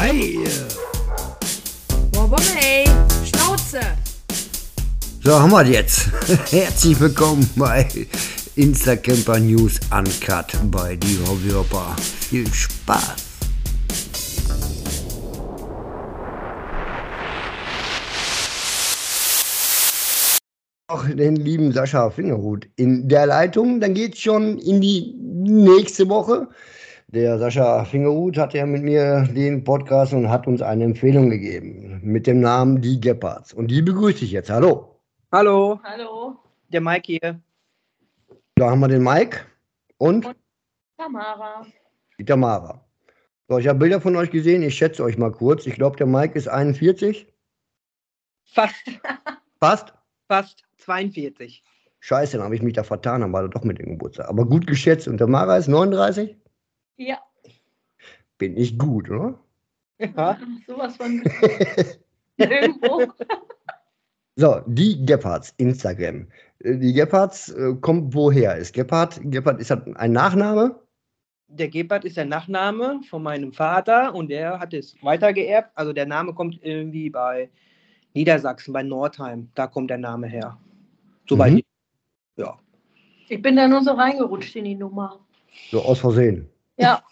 Hi! Boah, Bommel, ey! Schnauze! So, haben wir jetzt. Herzlich willkommen bei Instacamper News Uncut bei die Hobbyhopper. Viel Spaß! Auch den lieben Sascha Fingerhut in der Leitung. Dann geht's schon in die nächste Woche. Der Sascha Fingerhut hat ja mit mir den Podcast und hat uns eine Empfehlung gegeben mit dem Namen die Gebhardts. Und die begrüße ich jetzt. Hallo. Hallo. Hallo. Der Maik hier. Da haben wir den Maik und Tamara. Die Tamara. So, ich habe Bilder von euch gesehen. Ich schätze euch mal kurz. Ich glaube, der Maik ist 41. Fast. Fast? Fast. 42. Scheiße, dann habe ich mich da vertan, dann war er doch mit dem Geburtstag. Aber gut geschätzt. Und Tamara ist 39? Ja. Bin ich gut, oder? Ja. Sowas von irgendwo. So, die Gebhardts, Instagram. Die Gebhardts kommt woher? Ist Gebhardt? Gebhardt ist ein Nachname? Der Gebhardt ist der Nachname von meinem Vater und der hat es weitergeerbt. Also der Name kommt irgendwie bei Niedersachsen, bei Nordheim. Da kommt der Name her. Soweit ja. Ich bin da nur so reingerutscht in die Nummer. So aus Versehen. Ja.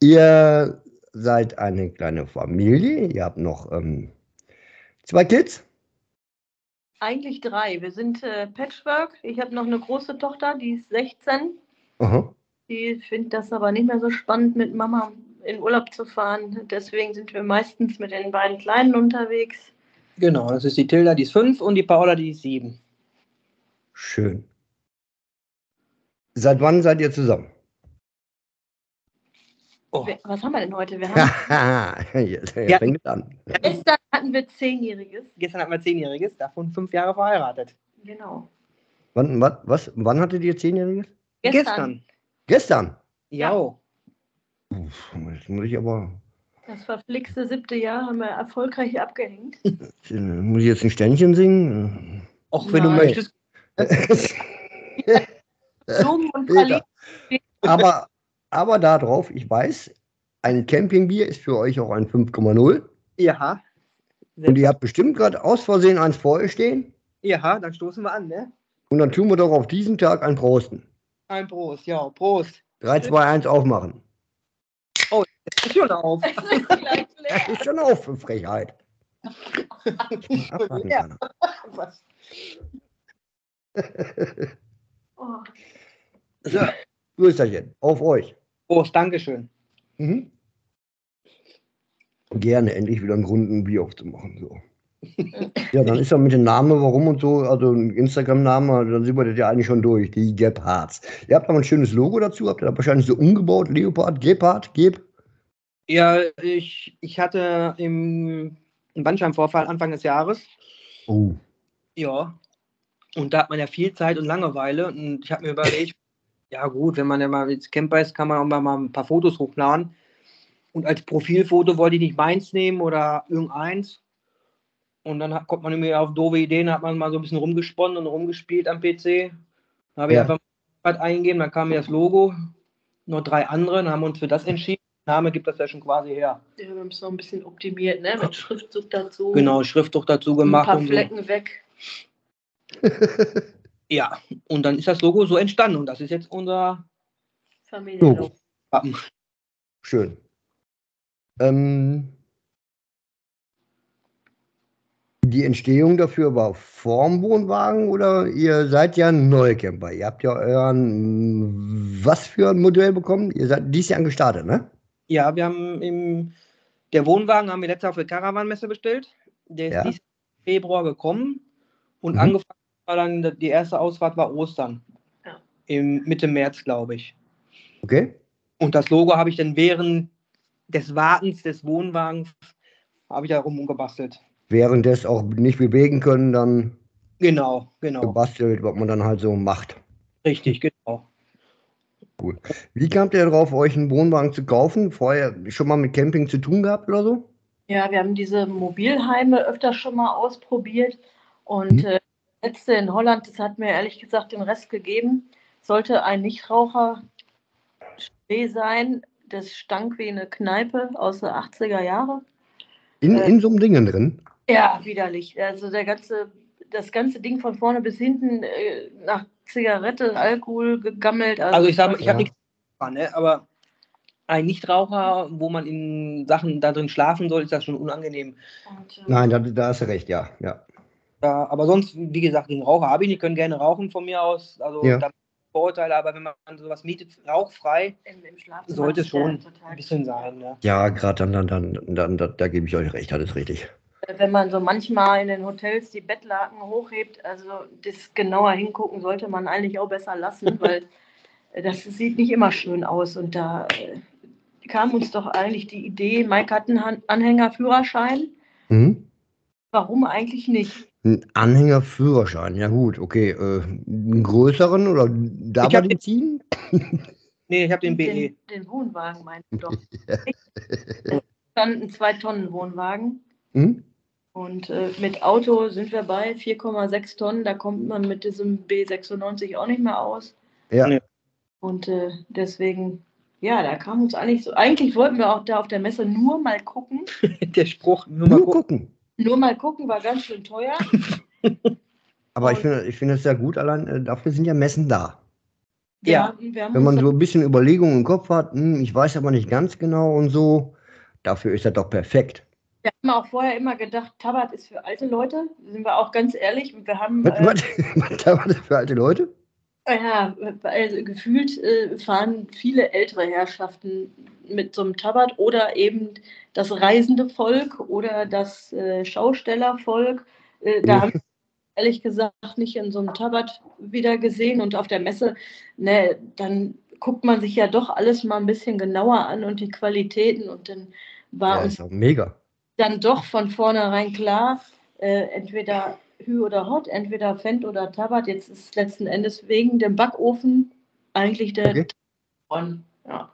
Ihr seid eine kleine Familie. Ihr habt noch 2 Kids? Eigentlich 3. Wir sind Patchwork. Ich habe noch eine große Tochter, die ist 16. Aha. Die findet das aber nicht mehr so spannend, mit Mama in Urlaub zu fahren. Deswegen sind wir meistens mit den beiden Kleinen unterwegs. Genau, das ist die Tilda, die ist 5 und die Paula, die ist 7. Schön. Seit wann seid ihr zusammen? Oh. Was haben wir denn heute? Wir haben jetzt fängt es an. Gestern hatten wir 10-Jähriges. Gestern hatten wir 10-Jähriges, davon 5 Jahre verheiratet. Genau. Wann hattet ihr 10-Jähriges? Gestern. Gestern? Ja. Uff, jetzt muss ich aber... Das verflixte 7. Jahr haben wir erfolgreich abgehängt. Muss ich jetzt ein Ständchen singen? Auch wenn du möchtest. aber darauf, ich weiß, ein Campingbier ist für euch auch ein 5,0. Ja. Und ihr habt bestimmt gerade aus Versehen eins vor euch stehen. Ja, dann stoßen wir an, ne? Und dann tun wir doch auf diesen Tag ein Prosten. Ein Prost, ja, Prost. 3, 2, 1, aufmachen. Oh, das ist schon auf. Das ist schon auf für Frechheit. Oh. So, Grüßerchen, auf euch. Prost, Dankeschön. Mhm. Gerne, endlich wieder einen Grund, ein Bier aufzumachen. So. Ja, dann ist ja mit dem Namen, warum und so, also ein Instagram-Name, dann sind wir das ja eigentlich schon durch, die Gebhardts. Ihr habt aber ein schönes Logo dazu, habt ihr da wahrscheinlich so umgebaut, Leopard, Gebhardt, Geb? Ja, ich hatte einen Bandscheibenvorfall Anfang des Jahres. Oh. Ja. Und da hat man ja viel Zeit und Langeweile. Und ich habe mir überlegt, ja gut, wenn man ja mal jetzt Camper ist, kann man auch mal ein paar Fotos hochladen. Und als Profilfoto wollte ich nicht meins nehmen oder irgendeins. Und dann kommt man immer auf doofe Ideen, hat man mal so ein bisschen rumgesponnen und rumgespielt am PC. Dann habe ich einfach mal eingegeben, dann kam mir das Logo, noch 3 andere, dann haben wir uns für das entschieden. Der Name gibt das ja schon quasi her. Ja, wir haben es noch ein bisschen optimiert, ne? Mit Schriftzug dazu. Genau, Schriftzug dazu gemacht. Ein paar Flecken so weg. Ja, und dann ist das Logo so entstanden und das ist jetzt unser Familienlogo. Schön. Die Entstehung dafür war vorm Wohnwagen oder ihr seid ja ein Neukämper. Ihr habt ja euren, was für ein Modell bekommen? Ihr seid dieses Jahr gestartet, ne? Ja, wir haben der Wohnwagen haben wir letztes Jahr auf der Caravan-Messe bestellt. Der ist dieses Februar gekommen. Und angefangen war dann, die erste Ausfahrt war Ostern. Ja. Mitte März, glaube ich. Okay. Und das Logo habe ich dann während des Wartens des Wohnwagens, habe ich da rumgebastelt. Während des auch nicht bewegen können, dann genau. Gebastelt, was man dann halt so macht. Richtig, genau. Cool. Wie kamt ihr darauf, euch einen Wohnwagen zu kaufen? Vorher schon mal mit Camping zu tun gehabt oder so? Ja, wir haben diese Mobilheime öfter schon mal ausprobiert. Und letzte in Holland, das hat mir ehrlich gesagt den Rest gegeben, sollte ein Nichtraucher sein, Das stank wie eine Kneipe aus den 80er Jahren. In so einem Ding drin? Ja, widerlich. Also das ganze Ding von vorne bis hinten nach Zigarette, Alkohol gegammelt. Also ich sage, ich habe nichts davon, ne? Aber ein Nichtraucher, wo man in Sachen da drin schlafen soll, ist das schon unangenehm. Und, nein, da hast du recht, ja. Ja, aber sonst, wie gesagt, gegen Raucher habe ich nicht, können gerne rauchen von mir aus. Also ja. Da Vorurteile, aber wenn man sowas mietet, rauchfrei, sollte es schon ein bisschen sein. Ne? Ja, gerade dann, da gebe ich euch recht, das ist richtig. Wenn man so manchmal in den Hotels die Bettlaken hochhebt, also das genauer hingucken sollte man eigentlich auch besser lassen, weil das sieht nicht immer schön aus. Und da kam uns doch eigentlich die Idee, Maik hat einen Anhängerführerschein. Mhm. Warum eigentlich nicht? Ein Anhängerführerschein, ja gut, okay. Einen größeren oder da bei den ziehen? Nee, ich habe den BE. Den Wohnwagen meinst du doch. Ja. Es stand ein 2-Tonnen-Wohnwagen. Mhm. Und mit Auto sind wir bei 4,6 Tonnen. Da kommt man mit diesem B96 auch nicht mehr aus. Ja. Und deswegen, ja, da kam uns eigentlich so. Eigentlich wollten wir auch da auf der Messe nur mal gucken. Der Spruch, nur mal gucken. Nur mal gucken, war ganz schön teuer. Aber ich finde das ja gut, allein dafür sind ja Messen da. Ja. Wenn man so ein bisschen Überlegungen im Kopf hat, ich weiß aber nicht ganz genau und so, dafür ist das doch perfekt. Wir haben auch vorher immer gedacht, Tabbert ist für alte Leute, sind wir auch ganz ehrlich. Wir haben, was? Tabbert ist für alte Leute? Ja, also gefühlt fahren viele ältere Herrschaften mit so einem Tabbert oder eben das reisende Volk oder das Schaustellervolk. Da habe ich ehrlich gesagt nicht in so einem Tabbert wieder gesehen. Und auf der Messe, ne, dann guckt man sich ja doch alles mal ein bisschen genauer an und die Qualitäten. Und dann war uns mega. Dann doch von vornherein klar, entweder Hü oder Hot, entweder Fendt oder Tabbert. Jetzt ist letzten Endes wegen dem Backofen eigentlich der Tabbert. Ja.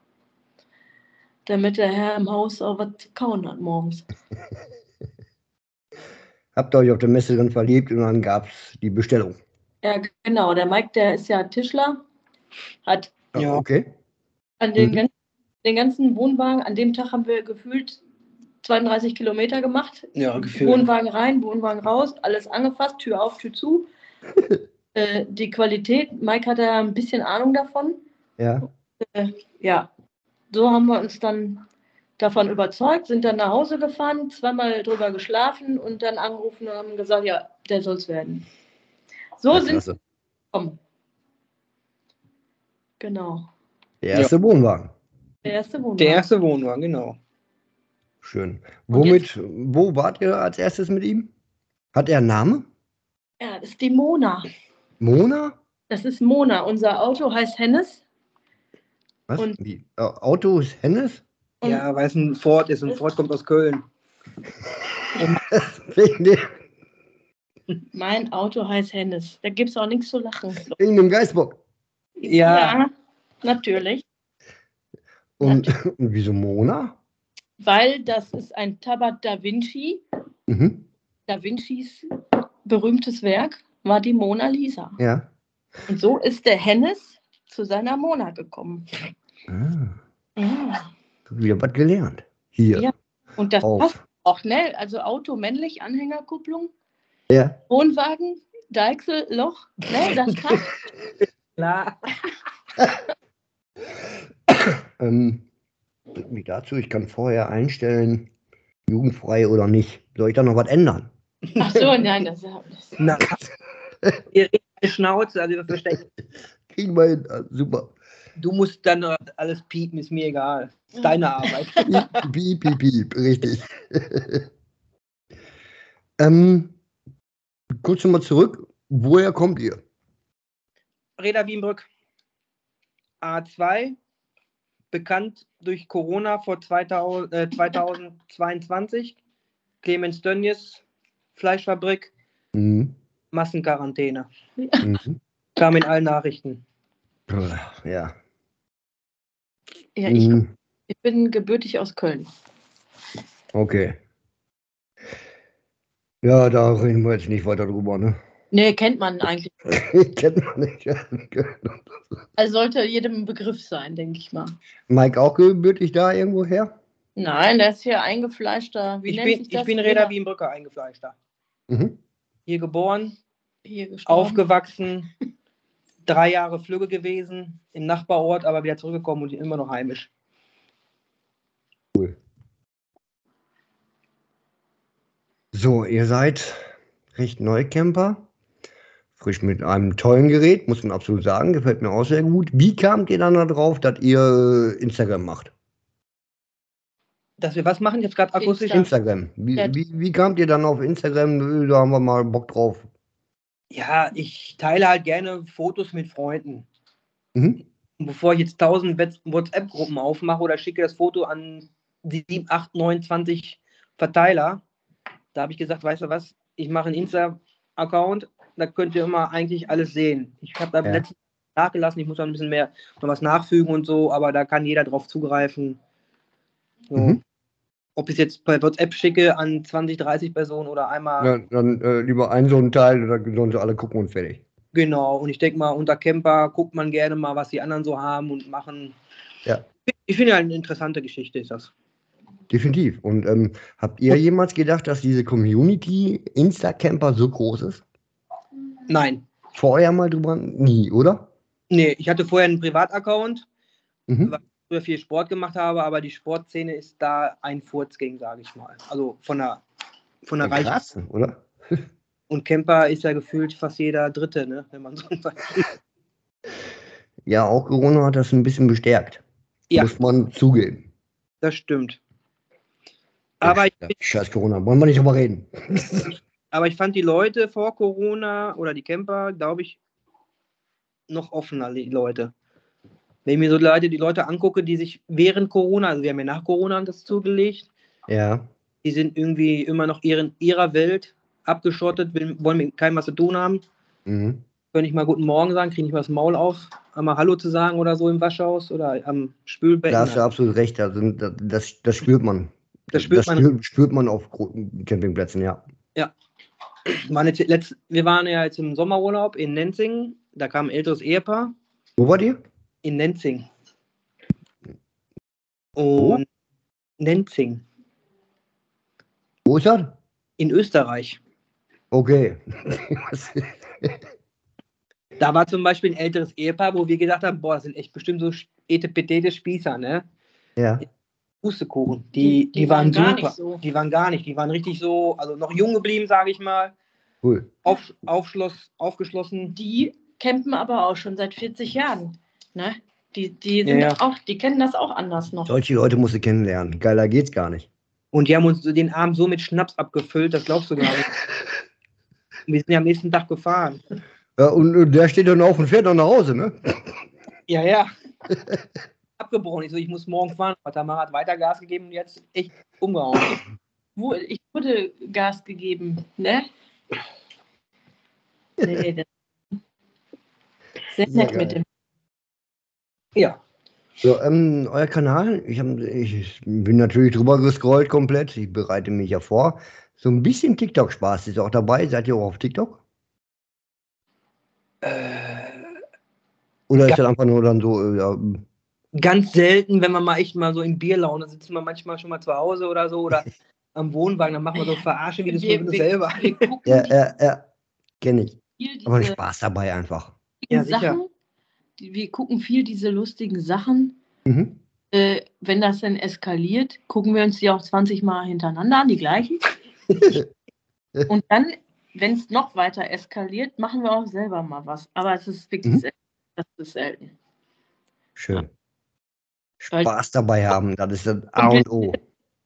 Damit der Herr im Haus auch was zu kauen hat morgens. Habt ihr euch auf der Messe dann verliebt und dann gab es die Bestellung? Ja, genau. Der Maik, der ist ja Tischler, hat an den ganzen Wohnwagen, an dem Tag haben wir gefühlt 32 Kilometer gemacht. Ja, gefühlt. Wohnwagen rein, Wohnwagen raus, alles angefasst, Tür auf, Tür zu. Die Qualität, Maik hat da ein bisschen Ahnung davon. Ja. Ja, so haben wir uns dann davon überzeugt, sind dann nach Hause gefahren, zweimal drüber geschlafen und dann angerufen und haben gesagt, ja, der soll's werden. So ja, sind wir gekommen. Genau. Der erste Wohnwagen. Der erste Wohnwagen, genau. Schön. Wo wart ihr als erstes mit ihm? Hat er einen Namen? Ja, das ist die Mona. Mona? Das ist Mona. Unser Auto heißt Hennes. Was? Und Auto ist Hennes? Ja, weil es ein Ford ist und Ford kommt aus Köln. Mein Auto heißt Hennes. Da gibt es auch nichts zu lachen. Wegen dem Geißbock. Ja, natürlich. Und wieso Mona? Weil das ist ein Tabbert Da Vinci. Mhm. Da Vincis berühmtes Werk war die Mona Lisa. Ja. Und so ist der Hennes zu seiner Mona gekommen. Ah. Ja. Wieder was gelernt. Hier. Ja. Und das passt auch schnell. Also Auto männlich, Anhängerkupplung. Ja. Wohnwagen, Deichsel, Loch. Ne, das passt. Klar. Mich dazu, ich kann vorher einstellen, jugendfrei oder nicht. Soll ich da noch was ändern? Ach so, nein, das ist ja alles. Na, ihr redet eine Schnauze, also wir verstecken. Kriegen wir hin, super. Du musst dann alles piepen, ist mir egal. Ist deine Arbeit. Piep, piep, piep, richtig. Kurz nochmal zurück, woher kommt ihr? Rheda-Wiedenbrück, A2, bekannt durch Corona vor 2022, Clemens Dönjes, Fleischfabrik, Massenquarantäne. Mhm. Kam in allen Nachrichten. Ja. Ja, ich bin gebürtig aus Köln. Okay. Ja, da reden wir jetzt nicht weiter drüber, ne? Nee, kennt man eigentlich. Kennt man nicht. Also sollte jedem ein Begriff sein, denke ich mal. Maik auch gebürtig da irgendwo her? Nein, der ist hier eingefleischter. Ich bin Rheda-Wiedenbrücker, eingefleischter. Mhm. Hier geboren, hier gestorben, aufgewachsen, 3 Jahre Flügge gewesen, im Nachbarort, aber wieder zurückgekommen und immer noch heimisch. Cool. So, ihr seid recht Neukämper, frisch mit einem tollen Gerät, muss man absolut sagen, gefällt mir auch sehr gut. Wie kamt ihr dann da drauf, dass ihr Instagram macht? Dass wir was machen? Jetzt gerade akustisch. Instagram. Wie kamt ihr dann auf Instagram? Da haben wir mal Bock drauf. Ja, ich teile halt gerne Fotos mit Freunden. Mhm. Bevor ich jetzt 1000 WhatsApp-Gruppen aufmache oder schicke das Foto an 7, 8, 9, 20 Verteiler, da habe ich gesagt, weißt du was, ich mache einen Insta-Account, da könnt ihr immer eigentlich alles sehen. Ich habe da letztens nachgelassen, ich muss da ein bisschen mehr noch was nachfügen und so, aber da kann jeder drauf zugreifen. So. Mhm. Ob ich es jetzt bei WhatsApp schicke an 20, 30 Personen oder einmal... Ja, dann lieber einen so einen Teil, dann sollen sie alle gucken und fertig. Genau, und ich denke mal, unter Camper guckt man gerne mal, was die anderen so haben und machen. Ja. Ich finde ja eine interessante Geschichte ist das. Definitiv. Und habt ihr jemals gedacht, dass diese Community Instacamper so groß ist? Nein. Vorher mal drüber? Nie, oder? Nee, ich hatte vorher einen Privataccount, weil ich früher viel Sport gemacht habe, aber die Sportszene ist da ein Furz gegen, sage ich mal. Also von der Reichweite, oder? Und Camper ist ja gefühlt fast jeder Dritte, ne? Wenn man so sagt. Ja, auch Corona hat das ein bisschen bestärkt. Ja. Muss man zugeben. Das stimmt. Aber scheiß Corona, wollen wir nicht drüber reden. Aber ich fand die Leute vor Corona oder die Camper, glaube ich, noch offener, die Leute. Wenn ich mir so die Leute angucke, die sich während Corona, also wir haben ja nach Corona das zugelegt, ja, die sind irgendwie immer noch in ihrer Welt abgeschottet, wollen mit keinem was zu tun haben. Mhm. Können ich mal guten Morgen sagen, kriege ich mal das Maul auf, einmal Hallo zu sagen oder so im Waschhaus oder am Spülbecken. Da hast du absolut recht, also das spürt man. Das spürt man auf Campingplätzen, ja. Ja. Wir waren ja jetzt im Sommerurlaub in Nenzing. Da kam ein älteres Ehepaar. Wo wart ihr? In Nenzing. Und Nenzing. Wo ist das? In Österreich. Okay. Da war zum Beispiel ein älteres Ehepaar, wo wir gedacht haben, boah, das sind echt bestimmt so etepetete Spießer, ne? Ja. Pustekuchen, die waren super, die waren richtig so, also noch jung geblieben, sage ich mal, cool. Aufgeschlossen. Die campen aber auch schon seit 40 Jahren, ne? Die sind auch, die kennen das auch anders noch. Solche Leute musst du kennenlernen, geiler geht's gar nicht. Und die haben uns den Abend so mit Schnaps abgefüllt, das glaubst du gar nicht. Wir sind ja am nächsten Tag gefahren. Ja, und der steht dann auf und fährt dann nach Hause, ne? Ja, ja. Abgebrochen. Ich muss morgen fahren. Aber Tamara hat weiter Gas gegeben und jetzt echt umgehauen. Ich wurde Gas gegeben, ne? Nee, sehr nett mit dem. Ja. So, euer Kanal, ich bin natürlich drüber gescrollt komplett. Ich bereite mich ja vor. So ein bisschen TikTok-Spaß ist auch dabei. Seid ihr auch auf TikTok? Oder ist das einfach nur dann so... Ja, ganz selten, wenn wir mal echt mal so in Bierlaune sitzen, wir manchmal schon mal zu Hause oder so oder am Wohnwagen, dann machen wir so Verarsche wie das Leben selber. Ja, kenne ich. Aber Spaß dabei einfach. Ja, Sachen, wir gucken viel diese lustigen Sachen. Mhm. Wenn das dann eskaliert, gucken wir uns die auch 20 Mal hintereinander an, die gleichen. Und dann, wenn es noch weiter eskaliert, machen wir auch selber mal was. Aber es ist wirklich selten. Das ist selten. Schön. Ja. Spaß dabei haben, das ist das A und O.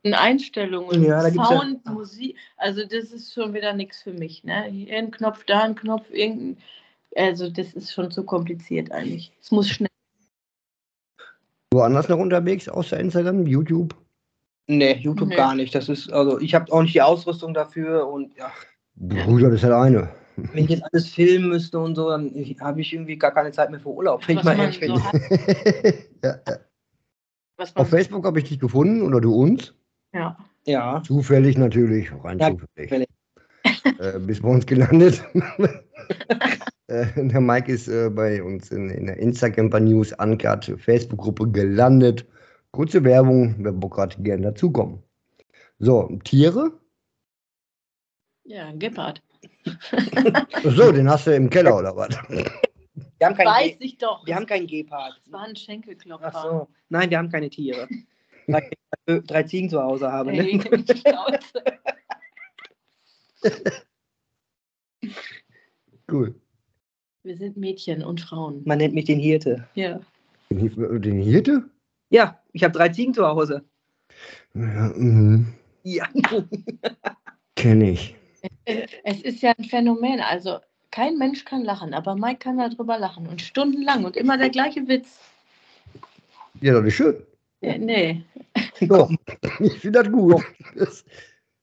Einstellungen, ja, Sound, ja. Musik, also das ist schon wieder nichts für mich. Ne? Hier ein Knopf, da ein Knopf, irgendein. Also das ist schon zu kompliziert eigentlich. Es muss schnell. Woanders noch unterwegs, außer Instagram, YouTube? Nee, YouTube gar nicht. Das ist, also ich habe auch nicht die Ausrüstung dafür und ja. Bruder, das ist halt eine. Wenn ich jetzt alles filmen müsste und so, dann habe ich irgendwie gar keine Zeit mehr für Urlaub. Wenn ich mal ehrlich bin. Ja, ja. Auf Facebook habe ich dich gefunden oder du uns? Ja. Zufällig natürlich. Rein zufällig. bist bei uns gelandet. Der Maik ist bei uns in der Instacamper News Uncut Facebook-Gruppe gelandet. Kurze Werbung, wer Bock hat, gerne dazukommen. So, Tiere? Ja, ein Gebhardt. So, den hast du im Keller oder was? Wir haben Weiß ich doch. Wir haben keinen Gebhardt. Das war ein Schenkelklopfer. Ach so. Nein, wir haben keine Tiere. Weil ich 3 Ziegen zu Hause habe. Ne? Hey, die Schnauze. Cool. Wir sind Mädchen und Frauen. Man nennt mich den Hirte. Ja. Den Hirte? Ja, ich habe 3 Ziegen zu Hause. Ja. Ja. Kenne ich. Es ist ja ein Phänomen. Also kein Mensch kann lachen, aber Maik kann darüber lachen. Und stundenlang und immer der gleiche Witz. Ja, das ist schön. Ja, nee. So, ich finde das gut.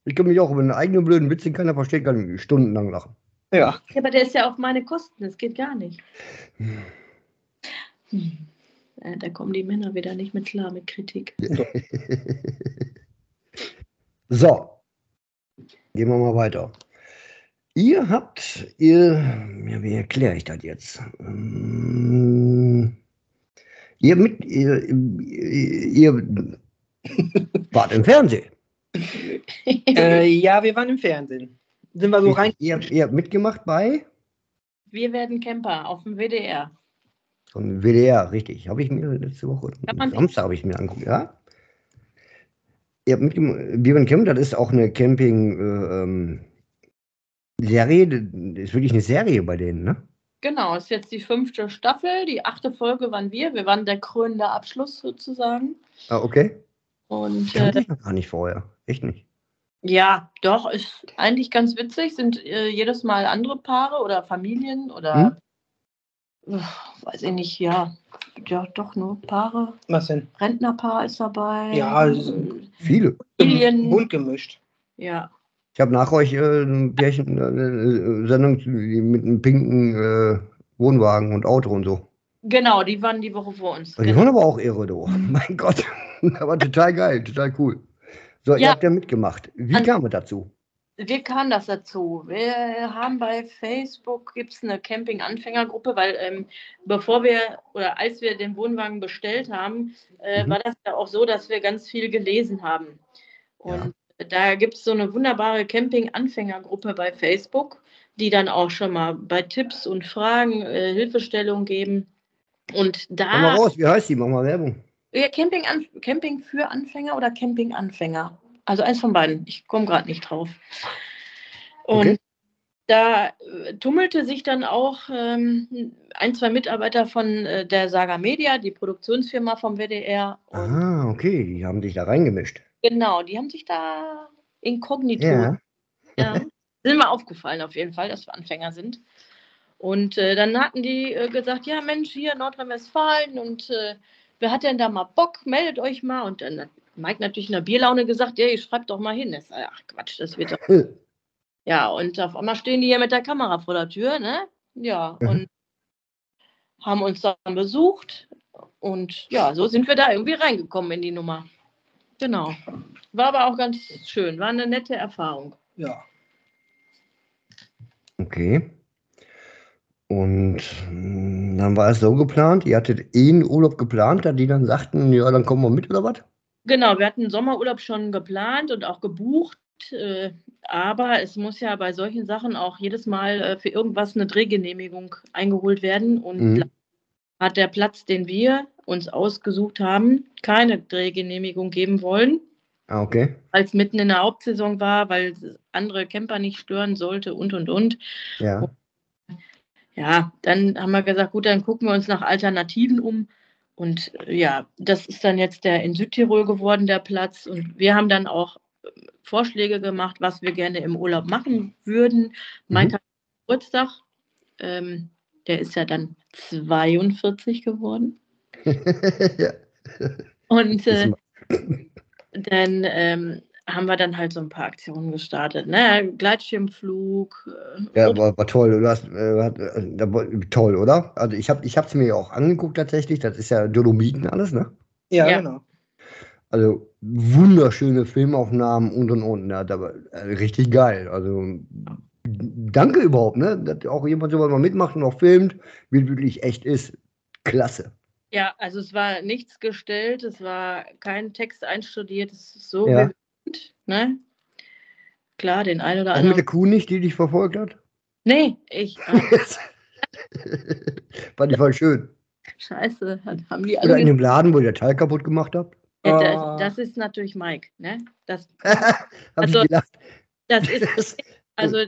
Ich kann mich auch über einen eigenen blöden Witz, den keiner versteht, kann ich stundenlang lachen. Ja. Aber der ist ja auf meine Kosten, das geht gar nicht. Hm. Da kommen die Männer wieder nicht mit klar, mit Kritik. So, gehen wir mal weiter. Ihr habt, ja, wie erkläre ich das jetzt? Ihr wart im Fernsehen. Ja, wir waren im Fernsehen. Sind wir so rein? Ihr habt mitgemacht bei? Wir werden Camper auf dem WDR. Von WDR, richtig. Habe ich mir letzte Woche, Samstag habe ich mir angeguckt, ja. Ihr habt mitgemacht, Wir werden Camper, das ist auch eine Camping-Serie. Das ist wirklich eine Serie bei denen, ne? Genau, ist jetzt die 5. Staffel. Die 8. Folge waren wir. Wir waren der krönende Abschluss sozusagen. Ah, okay. Und das war gar nicht vorher. Echt nicht. Ja, doch, ist eigentlich ganz witzig. Sind jedes Mal andere Paare oder Familien oder weiß ich nicht, ja, doch nur Paare. Was denn? Rentnerpaar ist dabei. Ja, also viele. Familien. Bunt gemischt. Ja. Ich habe nach euch ein Pärchen, eine Sendung mit einem pinken Wohnwagen und Auto und so. Genau, die waren die Woche vor uns. Die waren aber auch irre, du. Mein Gott, aber total geil, total cool. So, ihr habt ja mitgemacht. Wie kamen wir dazu? Wir kamen das dazu. Wir haben bei Facebook, gibt es eine Camping-Anfängergruppe, weil als wir den Wohnwagen bestellt haben, war das ja auch so, dass wir ganz viel gelesen haben. Und da gibt es so eine wunderbare Camping-Anfängergruppe bei Facebook, die dann auch schon mal bei Tipps und Fragen Hilfestellung geben. Und da. Komm mal raus, wie heißt die? Mach mal Werbung. Ja, Camping für Anfänger oder Camping-Anfänger. Also eins von beiden. Ich komme gerade nicht drauf. Und da tummelte sich dann auch 1, 2 Mitarbeiter von der Saga Media, die Produktionsfirma vom WDR. Ah, okay. Die haben sich da reingemischt. Genau, die haben sich da inkognito. Yeah. Ja, sind mir aufgefallen auf jeden Fall, dass wir Anfänger sind. Und dann hatten die gesagt, ja Mensch, hier Nordrhein-Westfalen und wer hat denn da mal Bock, meldet euch mal. Und dann hat Maik natürlich in der Bierlaune gesagt, ja, ihr schreibt doch mal hin. Ach Quatsch, das wird doch... Ja, und auf einmal stehen die hier mit der Kamera vor der Tür, ne? Ja, und haben uns dann besucht. Und ja, so sind wir da irgendwie reingekommen in die Nummer. Genau. War aber auch ganz schön. War eine nette Erfahrung. Ja. Okay. Und dann war es so geplant, ihr hattet einen Urlaub geplant, da die dann sagten, ja, dann kommen wir mit oder was? Genau, wir hatten einen Sommerurlaub schon geplant und auch gebucht. Aber es muss ja bei solchen Sachen auch jedes Mal für irgendwas eine Drehgenehmigung eingeholt werden. Und hat der Platz, den wir uns ausgesucht haben, keine Drehgenehmigung geben wollen. Ah, okay. Weil es mitten in der Hauptsaison war, weil andere Camper nicht stören sollte und, und. Ja. Und, ja, dann haben wir gesagt, gut, dann gucken wir uns nach Alternativen um. Und ja, das ist dann jetzt in Südtirol geworden, der Platz. Und wir haben dann auch Vorschläge gemacht, was wir gerne im Urlaub machen würden. Mein Geburtstag, der ist ja dann 42 geworden. Ja. Und dann haben wir dann halt so ein paar Aktionen gestartet. Ne? Gleitschirmflug. Ja, aber war toll. Du hast, toll, oder? Also ich habe es mir ja auch angeguckt tatsächlich. Das ist ja Dolomiten alles, ne? Ja, ja, genau. Also wunderschöne Filmaufnahmen und. Ne? Da war, richtig geil. Also Danke überhaupt, ne? Dass auch jemand sowas mal mitmacht und auch filmt, wie es wirklich echt ist. Klasse. Ja, also es war nichts gestellt, es war kein Text einstudiert, es ist so gewöhnt, ne? Klar, den einen oder anderen. Mit der Kuh nicht, die dich verfolgt hat? Nee, ich. Fand ich voll schön. Scheiße, haben die alle. Oder in dem Laden, wo ihr Teil kaputt gemacht habt? Ja, das ist natürlich Maik, ne? Das, also, das ist. Also,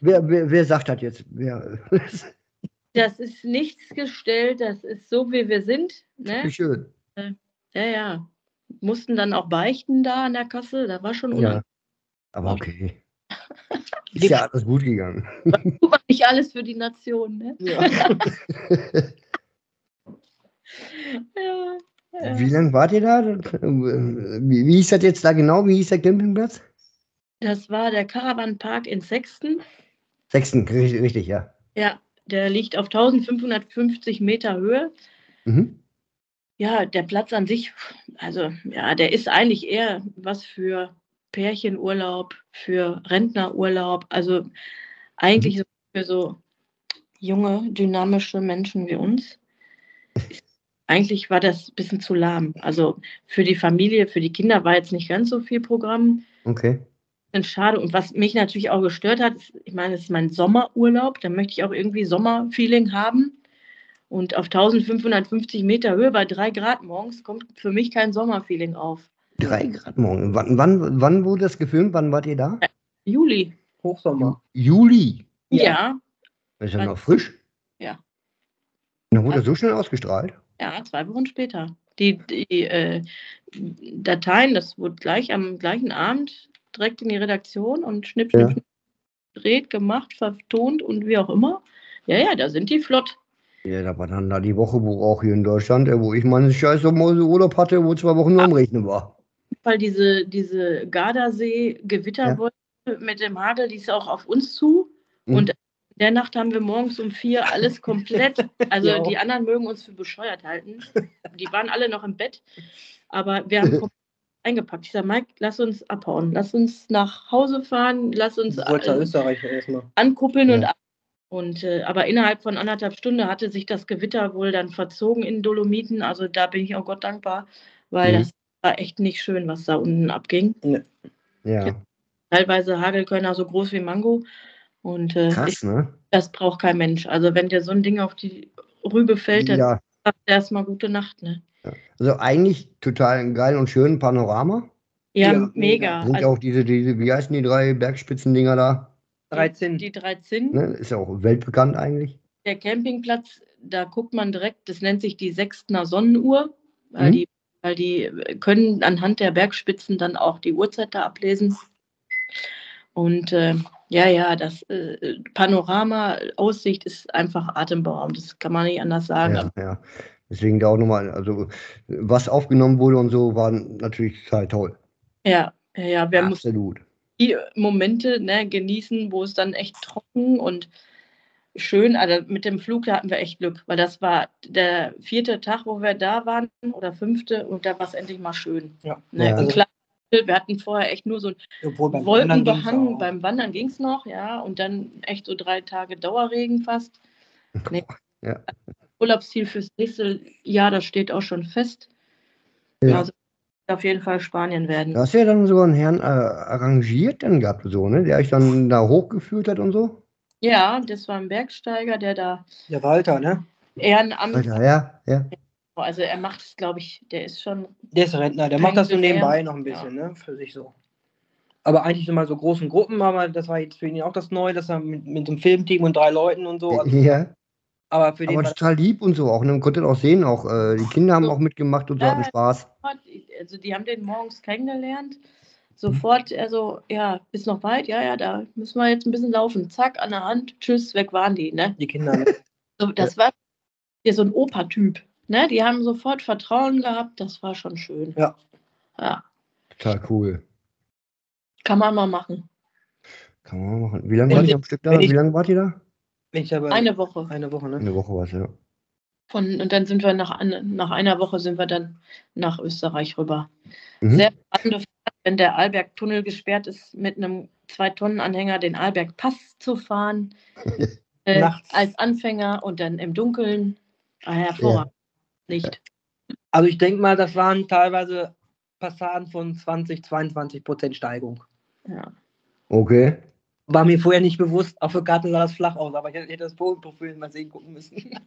wer sagt das jetzt? Wer? Das ist nichts gestellt, das ist so, wie wir sind. Ne? Schön. Ja. Mussten dann auch beichten da an der Kasse, da war schon unangenehm. Aber okay. Ist ja alles gut gegangen. War nicht alles für die Nation, ne? Ja. Ja. Wie lange wart ihr da? Wie hieß das jetzt da genau? Wie hieß der Campingplatz? Das war der Caravan-Park in Sexten. Sexten, richtig, ja. Ja, der liegt auf 1550 Meter Höhe. Mhm. Ja, der Platz an sich, also ja, der ist eigentlich eher was für Pärchenurlaub, für Rentnerurlaub, also eigentlich für so junge, dynamische Menschen wie uns. Eigentlich war das ein bisschen zu lahm. Also für die Familie, für die Kinder war jetzt nicht ganz so viel Programm. Okay. Schade. Und was mich natürlich auch gestört hat, ist, ich meine, es ist mein Sommerurlaub, da möchte ich auch irgendwie Sommerfeeling haben. Und auf 1550 Meter Höhe bei 3 Grad morgens kommt für mich kein Sommerfeeling auf. 3 Grad morgens. Wann wurde das gefilmt? Wann wart ihr da? Juli. Hochsommer. Juli? Ja. Das ist ja noch frisch. Ja. Dann wurde das so schnell ausgestrahlt? Ja, 2 Wochen später. Die Dateien, das wurde gleich am gleichen Abend direkt in die Redaktion und schnipp, gedreht, gemacht, vertont und wie auch immer. Ja, da sind die flott. Ja, da war dann da die Woche, wo auch hier in Deutschland, wo ich meinen scheiß Urlaub hatte, wo 2 Wochen am Regnen war. Weil diese Gardasee-Gewitterwolke mit dem Hagel, die ist auch auf uns zu. Mhm. Und in der Nacht haben wir morgens um 4 alles komplett, also die anderen mögen uns für bescheuert halten. Die waren alle noch im Bett, aber wir haben eingepackt. Ich sage, Maik, lass uns abhauen. Lass uns nach Hause fahren. Lass uns ankuppeln und aber innerhalb von 1,5 Stunden hatte sich das Gewitter wohl dann verzogen in Dolomiten. Also da bin ich auch Gott dankbar, weil das war echt nicht schön, was da unten abging. Ne. Ja. Teilweise Hagelkörner so groß wie Mango. Und krass, ne? Das braucht kein Mensch. Also wenn dir so ein Ding auf die Rübe fällt, dann sagt er erstmal gute Nacht, ne? Also eigentlich total geil und schön Panorama. Ja, mega. Und auch diese, wie heißen die 3 Bergspitzendinger da? 13. Die 13. Ne, ist ja auch weltbekannt eigentlich. Der Campingplatz, da guckt man direkt, das nennt sich die Sechstner Sonnenuhr, weil die können anhand der Bergspitzen dann auch die Uhrzeit da ablesen. Und das Panorama, Aussicht ist einfach atemberaubend, das kann man nicht anders sagen. Ja. Deswegen da auch nochmal, also was aufgenommen wurde und so, war natürlich total toll. Ja, wir mussten die Momente genießen, wo es dann echt trocken und schön, also mit dem Flug, da hatten wir echt Glück, weil das war der 4. Tag, wo wir da waren, oder 5. und da war es endlich mal schön. Ja. Und klar, wir hatten vorher echt nur so Wolkenbehang, beim Wandern ging es noch, und dann echt so 3 Tage Dauerregen fast. Nee. Ja. Urlaubsziel fürs nächste Jahr, das steht auch schon fest. Ja. Also auf jeden Fall Spanien werden. Da hast du ja dann so einen Herrn arrangiert dann gehabt, so, ne? Der euch dann da hochgeführt hat und so? Ja, das war ein Bergsteiger, der da... Der Walter, ne? Ehrenamt. Ja. Also er macht es, glaube ich, der ist schon... Der ist Rentner, der macht das so nebenbei noch ein bisschen, ne? Für sich so. Aber eigentlich immer so großen Gruppen, aber das war jetzt für ihn auch das Neue, dass er mit einem Filmteam und 3 Leuten und so... Also aber für den total lieb und so auch. Man konnte das auch sehen, auch die Kinder haben auch mitgemacht und so hatten Spaß. Also die haben den morgens kennengelernt. Sofort, also bis noch weit, da müssen wir jetzt ein bisschen laufen. Zack, an der Hand, tschüss, weg waren die, ne? Die Kinder. Ne? So, das war so ein Opa-Typ, ne? Die haben sofort Vertrauen gehabt, das war schon schön. Ja. Total cool. Kann man mal machen. Wie lange wart ihr am Stück da? Wie lange wart ihr da? Eine Woche. Eine Woche war es, ja. Und dann sind wir nach einer Woche sind wir dann nach Österreich rüber. Sehr spannende Fahrt, wenn der Alberg-Tunnel gesperrt ist mit einem 2-Tonnen-Anhänger den Arlberg Pass zu fahren. Als Anfänger und dann im Dunkeln. Hervorragend. Ja. Nicht. Also ich denke mal, das waren teilweise Passagen von 20-22% Steigung. Ja. Okay. War mir vorher nicht bewusst, auf der Karte sah das flach aus, aber ich hätte das Bodenprofil mal sehen gucken müssen.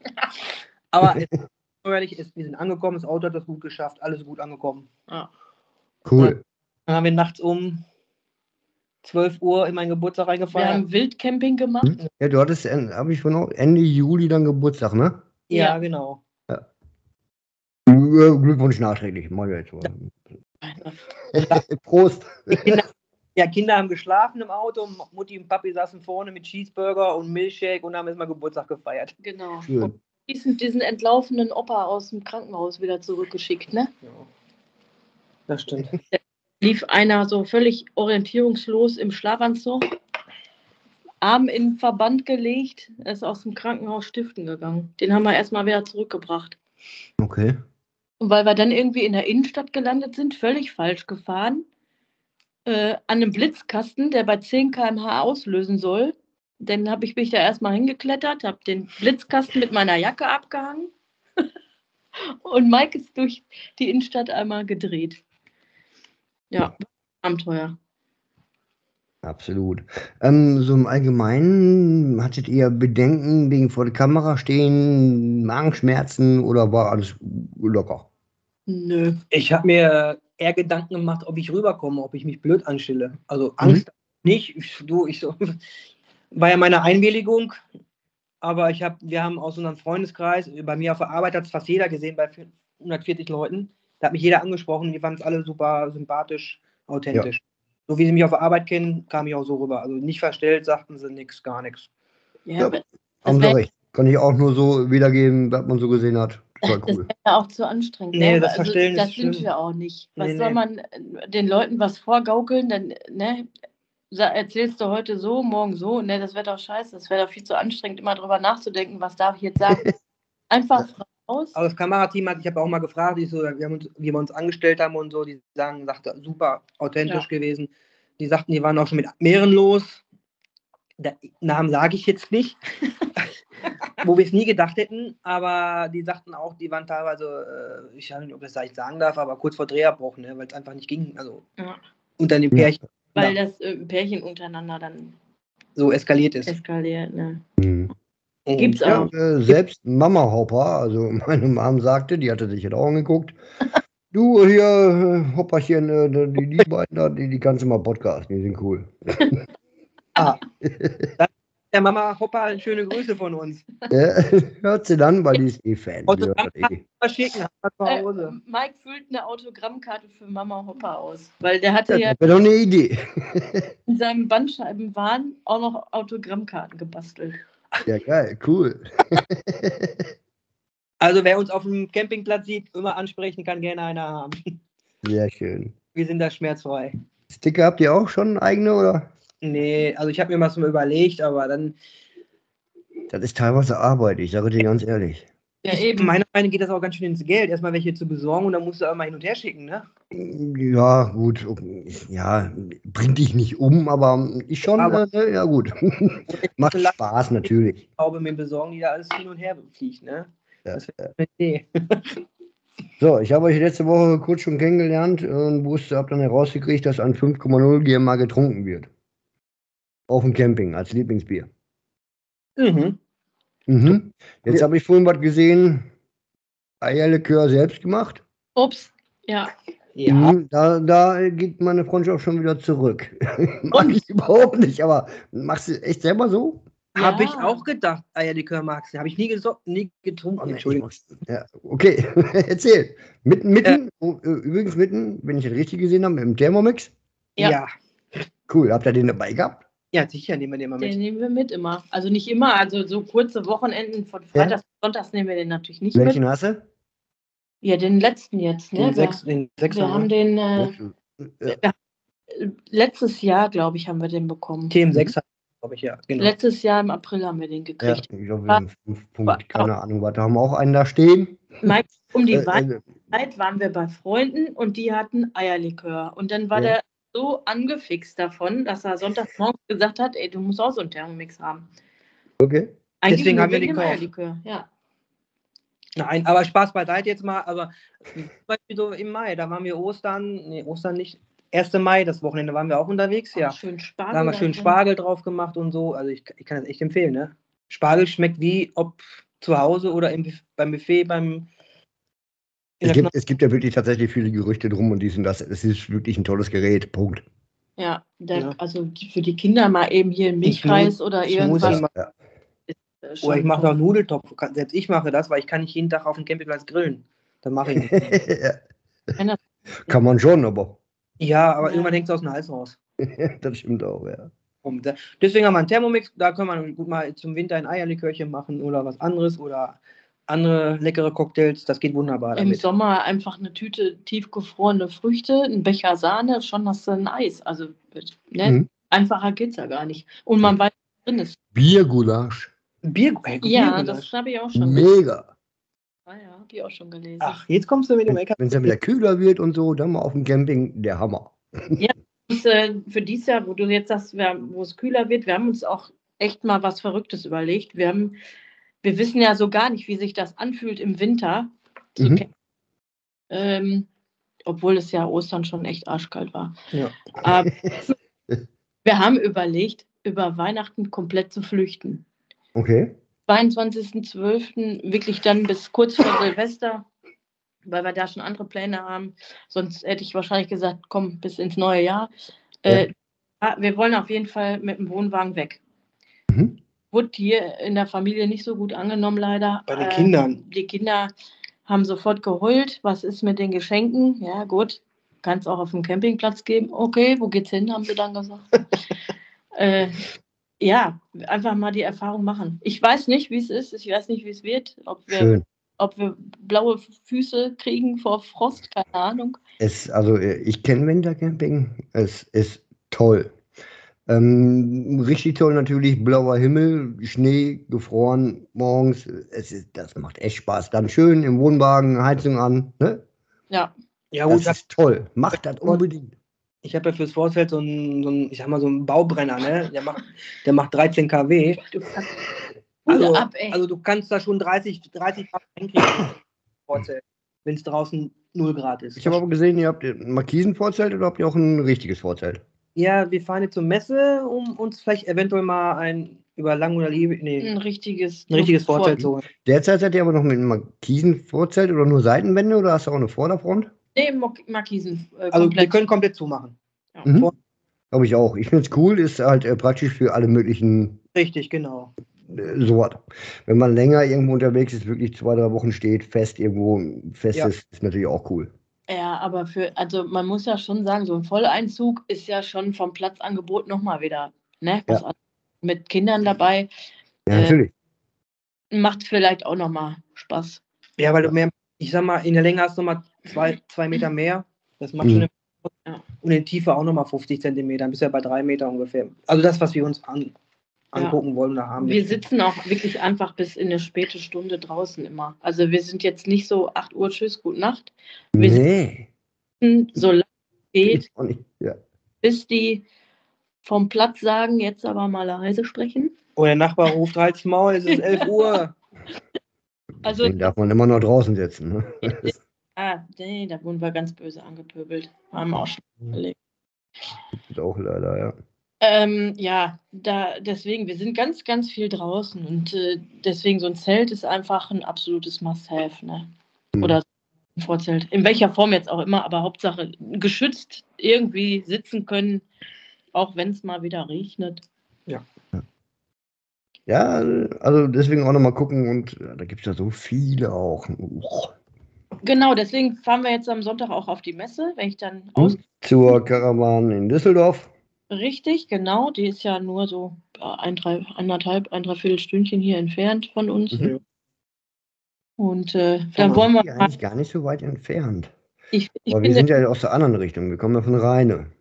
Aber wir sind angekommen, das Auto hat das gut geschafft, alles gut angekommen. Ja. Cool. Dann haben wir nachts um 12 Uhr in meinen Geburtstag reingefallen. Wir haben Wildcamping gemacht. Hm? Ja, du hattest, habe ich von Ende Juli dann Geburtstag, ne? Ja, genau. Ja. Glückwunsch nachträglich. Mal jetzt. Prost. Kinder haben geschlafen im Auto, Mutti und Papi saßen vorne mit Cheeseburger und Milchshake und haben erstmal Geburtstag gefeiert. Genau. Schön. Und diesen entlaufenen Opa aus dem Krankenhaus wieder zurückgeschickt, ne? Ja. Das stimmt. Da lief einer so völlig orientierungslos im Schlafanzug, Arm in Verband gelegt, ist aus dem Krankenhaus stiften gegangen. Den haben wir erstmal wieder zurückgebracht. Okay. Und weil wir dann irgendwie in der Innenstadt gelandet sind, völlig falsch gefahren, an einem Blitzkasten, der bei 10 km/h auslösen soll. Dann habe ich mich da erstmal hingeklettert, habe den Blitzkasten mit meiner Jacke abgehangen und Maik ist durch die Innenstadt einmal gedreht. Ja, Abenteuer. Absolut. So im Allgemeinen, hattet ihr Bedenken wegen vor der Kamera stehen, Magenschmerzen oder war alles locker? Nö. Ich habe mir eher Gedanken gemacht, ob ich rüberkomme, ob ich mich blöd anstelle. Also Angst nicht. War ja meine Einwilligung, aber wir haben aus unserem Freundeskreis, bei mir auf der Arbeit hat es fast jeder gesehen, bei 140 Leuten, da hat mich jeder angesprochen, die fanden es alle super sympathisch, authentisch. Ja. So wie sie mich auf der Arbeit kennen, kam ich auch so rüber. Also nicht verstellt, sagten sie nichts, gar nichts. Ja, haben Sie recht. Kann ich auch nur so wiedergeben, was man so gesehen hat. Cool. Das wäre ja auch zu anstrengend. Nee, ne? Das sind schlimm. Wir auch nicht. Was soll man den Leuten was vorgaukeln? Dann, ne? Erzählst du heute so, morgen so, ne, das wäre doch scheiße, das wäre doch viel zu anstrengend, immer drüber nachzudenken, was darf ich jetzt sagen. Einfach raus. Also das Kamerateam ich habe auch mal gefragt, wie wir uns angestellt haben und so, die sagte, super authentisch gewesen. Die sagten, die waren auch schon mit mehreren los. Namen sage ich jetzt nicht, wo wir es nie gedacht hätten, aber die sagten auch, die waren teilweise, ich weiß nicht, ob ich das sagen darf, aber kurz vor Drehabbruch, ne, weil es einfach nicht ging. Also unter dem Pärchen. Weil das Pärchen untereinander dann so eskaliert ist. Ne. Mhm. Gibt's auch. Selbst Mama Hopper, also meine Mom sagte, die hatte sich jetzt auch angeguckt, du hier, Hopperchen, die beiden da, die kannst du mal podcasten, die sind cool. Der Mama Hopper, schöne Grüße von uns. Hört sie dann, weil die ist Fan. Maik füllt eine Autogrammkarte für Mama Hopper aus, weil der hatte ja doch eine Idee. In seinem Bandscheibenwahn auch noch Autogrammkarten gebastelt. Ja, geil, cool. Also wer uns auf dem Campingplatz sieht, immer ansprechen, kann gerne einer haben. Sehr schön. Wir sind da schmerzfrei. Sticker habt ihr auch schon eigene, oder? Nee, also ich habe mir was mal überlegt, aber dann... Das ist teilweise Arbeit, ich sage dir ganz ehrlich. Ja, eben. Meiner Meinung nach geht das auch ganz schön ins Geld, erstmal welche zu besorgen und dann musst du auch mal hin und her schicken, ne? Ja, gut, ja, bringt dich nicht um, aber ich schon, aber ja gut. Macht Spaß natürlich. Ich glaube, mir besorgen, die da alles hin und her fliegt, ne? Ja. Das wäre eine Idee. So, ich habe euch letzte Woche kurz schon kennengelernt und habe dann herausgekriegt, dass an 5,0 GMA getrunken wird. Auf dem Camping als Lieblingsbier. Jetzt habe ich vorhin was gesehen. Eierlikör selbst gemacht. Ups, ja. Da geht meine Freundschaft schon wieder zurück. Mag ich überhaupt nicht, aber machst du echt selber so? Ja. Habe ich auch gedacht, Eierlikör magst du. Habe ich nie getrunken. Oh, Entschuldigung. Ja, okay, erzähl. Übrigens, wenn ich das richtig gesehen habe, mit dem Thermomix. Ja. Cool, habt ihr den dabei gehabt? Ja, sicher, nehmen wir den immer mit. Den nehmen wir mit immer. Also nicht immer, also so kurze Wochenenden von Freitags bis Sonntags nehmen wir den natürlich nicht mit. Welchen hast du? Ja, den letzten jetzt. Ne? Wir haben den letztes Jahr, glaube ich, haben wir den bekommen. TM6, glaube ich, ja. Genau. Letztes Jahr im April haben wir den gekriegt. Ja, ich glaube, wir haben 5 Punkte, keine Ahnung, da haben wir auch einen da stehen. Um die Weihnachtszeit waren wir bei Freunden und die hatten Eierlikör. Und dann war der so angefixt davon, dass er Sonntagmorgens gesagt hat, ey, du musst auch so einen Thermomix haben. Okay. Eigentlich deswegen haben wir den gekauft. Ja. Nein, aber Spaß beiseite jetzt mal. Aber zum Beispiel so im Mai, da waren wir Ostern nicht. 1. Mai, das Wochenende waren wir auch unterwegs, ja. Schön Spargel, da haben wir schön Spargel drauf gemacht und so. Also ich kann das echt empfehlen, ne? Spargel schmeckt wie, ob zu Hause oder beim Buffet, Es gibt ja wirklich tatsächlich viele Gerüchte drum und dies und das. Es ist wirklich ein tolles Gerät, Punkt. Ja, also für die Kinder mal eben hier einen Milchreis oder irgendwas. Ja. Oder ich mache noch einen Nudeltopf. Selbst ich mache das, weil ich kann nicht jeden Tag auf dem Campingplatz grillen. Dann mache ich ja. Kann man schon, aber... Ja, aber irgendwann hängt es aus dem Hals raus. Das stimmt auch, ja. Deswegen haben wir einen Thermomix, da kann man gut mal zum Winter ein Eierlikörchen machen oder was anderes oder andere leckere Cocktails, das geht wunderbar damit. Im Sommer einfach eine Tüte tiefgefrorene Früchte, ein Becher Sahne, schon hast du ein Eis. Also einfacher geht es ja gar nicht. Und man weiß, was drin ist. Biergulasch. Ja, das habe ich auch schon. Mega. Ah ja, hab ich auch schon gelesen. Ach, jetzt kommst du mit dem Eckart. Wenn es dann wieder kühler wird und so, dann mal auf dem Camping, der Hammer. Ja, für dieses Jahr, wo du jetzt sagst, wo es kühler wird, wir haben uns auch echt mal was Verrücktes überlegt. Wir wissen ja so gar nicht, wie sich das anfühlt im Winter. Obwohl es ja Ostern schon echt arschkalt war. Ja. Aber wir haben überlegt, über Weihnachten komplett zu flüchten. Okay. 22.12. wirklich dann bis kurz vor Silvester, weil wir da schon andere Pläne haben. Sonst hätte ich wahrscheinlich gesagt, komm, bis ins neue Jahr. Wir wollen auf jeden Fall mit dem Wohnwagen weg. Wurde hier in der Familie nicht so gut angenommen, leider. Bei den Kindern? Die Kinder haben sofort geheult. Was ist mit den Geschenken? Ja gut, kann es auch auf dem Campingplatz geben. Okay, wo geht's hin, haben sie dann gesagt. Ja, einfach mal die Erfahrung machen. Ich weiß nicht, wie es ist. Ich weiß nicht, wie es wird. Ob wir blaue Füße kriegen vor Frost, keine Ahnung. Ich kenne Wintercamping. Es ist toll. Richtig toll natürlich. Blauer Himmel, Schnee, gefroren morgens. Das macht echt Spaß. Dann schön im Wohnwagen, Heizung an. Ne? Ja gut, das ist toll. Macht das unbedingt. Ich habe ja fürs Forstfeld so einen Baubrenner, ne? Der macht 13 kW. Also du kannst da schon 30 Grad einkriegen, wenn es draußen 0 Grad ist. Ich habe aber gesehen, ihr habt ein Markisen-Vorzelt oder habt ihr auch ein richtiges Vorzelt? Ja, wir fahren jetzt zur Messe, um uns vielleicht eventuell mal ein richtiges Vorzelt zu holen. Derzeit seid ihr aber noch mit einem Markisen-Vorzelt oder nur Seitenwände oder hast du auch eine Vorderfront? Nee, Markisen. Also wir können komplett zumachen. Ja. Glaube ich auch. Ich finde es cool, ist halt praktisch für alle möglichen... Richtig, genau. So was. Wenn man länger irgendwo unterwegs ist, wirklich 2-3 Wochen steht, ist natürlich auch cool. Ja, aber man muss ja schon sagen, so ein Volleinzug ist ja schon vom Platzangebot nochmal wieder, ne? Ja. Mit Kindern dabei. Ja, natürlich. Macht vielleicht auch nochmal Spaß. Ja, weil du mehr, ich sag mal, in der Länge hast du nochmal 2 Meter mehr, das macht schon eine, und in Tiefe auch nochmal 50 Zentimeter, dann bist du ja bei 3 Meter ungefähr. Also das, was wir uns angucken wollen oder haben. Wir sitzen auch wirklich einfach bis in eine späte Stunde draußen immer. Also wir sind jetzt nicht so 8 Uhr, tschüss, gute Nacht. Wir sitzen, solange es geht, bis die vom Platz sagen, jetzt aber mal leise sprechen. Oh, der Nachbar ruft, halt's Maul, es ist 11 Uhr. Also, den darf man immer noch draußen sitzen, ne? Ah, nee, da wurden wir ganz böse angepöbelt. Haben wir auch schon überlegt. Das ist auch leider, ja. Deswegen, wir sind ganz, ganz viel draußen und deswegen so ein Zelt ist einfach ein absolutes Must-Have, ne? Oder ein Vorzelt, in welcher Form jetzt auch immer, aber Hauptsache geschützt irgendwie sitzen können, auch wenn es mal wieder regnet. Ja. Ja, also deswegen auch nochmal gucken und da gibt es ja so viele auch. Uch. Genau, deswegen fahren wir jetzt am Sonntag auch auf die Messe, wenn ich dann zur Karawane in Düsseldorf. Richtig, genau, die ist ja nur so ein dreiviertel Stündchen hier entfernt von uns. Und dann wollen wir eigentlich gar nicht so weit entfernt. Aber wir sind ja aus der anderen Richtung, wir kommen ja von Rheine.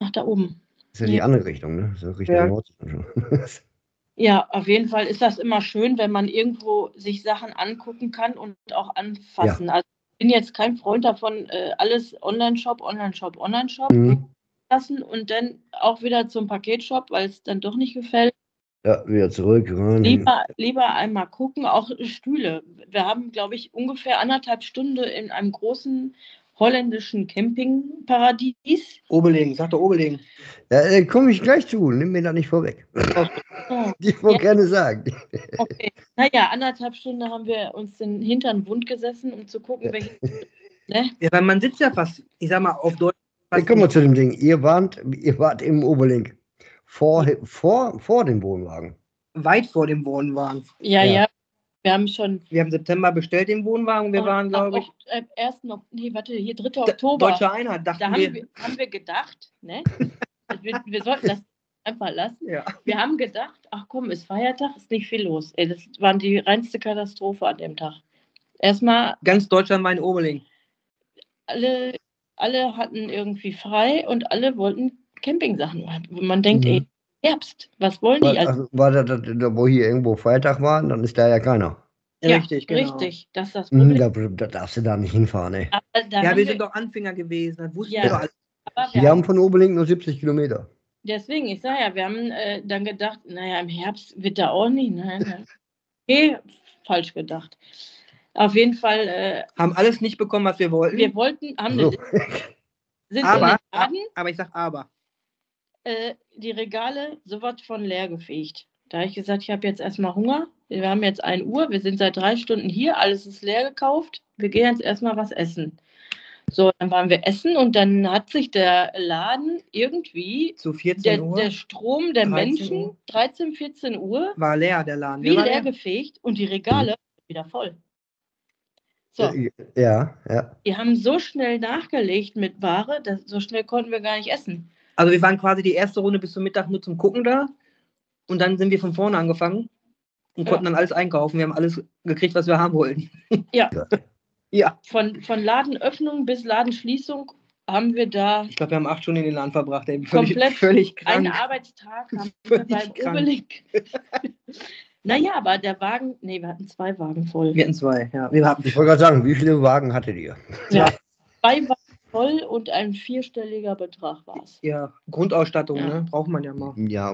Ach, da oben. Das ist ja die andere Richtung, ne? Das ist ja Richtung Nord. Ja, auf jeden Fall ist das immer schön, wenn man irgendwo sich Sachen angucken kann und auch anfassen. Ja. Also ich bin jetzt kein Freund davon, alles Online-Shop. lassen und dann auch wieder zum Paketshop, weil es dann doch nicht gefällt. Ja, wieder zurück. Lieber einmal gucken, auch Stühle. Wir haben, glaube ich, ungefähr 1,5 Stunden in einem großen holländischen Campingparadies. Oberling, sagt der Oberling. Ja, komme ich gleich zu, nimm mir das nicht vorweg. Oh, ich wollte gerne sagen. Okay. Naja, 1,5 Stunden haben wir uns den Hintern wund gesessen, um zu gucken, welche. Ne? Ja, weil man sitzt ja fast, ich sag mal, auf Deutsch. Hey, kommen wir zu dem Ding. Ihr wart im Oberling. Vor dem Wohnwagen. Weit vor dem Wohnwagen. Ja. Wir haben September bestellt den Wohnwagen. Wir waren, glaube ich. 3. Oktober. Deutsche Einheit, dachten wir. Da haben wir gedacht, ne? wir sollten das einfach lassen. Ja. Wir haben gedacht, ach komm, ist Feiertag, ist nicht viel los. Ey, das war die reinste Katastrophe an dem Tag. Erstmal. Ganz Deutschland war in Oberling. Alle hatten irgendwie frei und alle wollten Campingsachen machen. Man denkt, ey, Herbst, was wollen die? Also, war da, wo hier irgendwo Freitag war, dann ist da ja keiner. Ja, richtig, genau. Richtig, das ist das Problem. Da darfst du da nicht hinfahren, ey. Ja, wir sind doch Anfänger gewesen, das wussten wir alles. Wir haben von Oberling nur 70 Kilometer. Deswegen, ich sage ja, wir haben dann gedacht, naja, im Herbst wird da auch nicht. Nein. Okay, falsch gedacht. Auf jeden Fall. Haben alles nicht bekommen, was wir wollten. Wir wollten, haben so. Die Regale sowas von leer gefegt. Da habe ich gesagt, ich habe jetzt erstmal Hunger. Wir haben jetzt 1 Uhr, wir sind seit 3 Stunden hier, alles ist leer gekauft. Wir gehen jetzt erstmal was essen. So, dann waren wir essen und dann hat sich der Laden irgendwie zu 14 Uhr, der Strom der Menschen, Uhr. 13, 14 Uhr. War leer, der Laden. Wie leer gefegt und die Regale wieder voll. So. Ja. Die haben so schnell nachgelegt mit Ware, so schnell konnten wir gar nicht essen. Also wir waren quasi die erste Runde bis zum Mittag nur zum Gucken da und dann sind wir von vorne angefangen und konnten dann alles einkaufen. Wir haben alles gekriegt, was wir haben wollten. Ja. Von Ladenöffnung bis Ladenschließung haben wir da... Ich glaube, wir haben 8 Stunden in den Laden verbracht. Ey. Völlig krank. Einen Arbeitstag haben wir beim Oberling. Naja, aber der Wagen... Nee, wir hatten 2 Wagen voll. Wir hatten 2, ja. Ich wollte gerade sagen, wie viele Wagen hattet ihr? Ja, 2 Wagen. Voll und ein 4-stelliger Betrag war es. Ja, Grundausstattung, ja. Ne? Braucht man ja mal. Ja,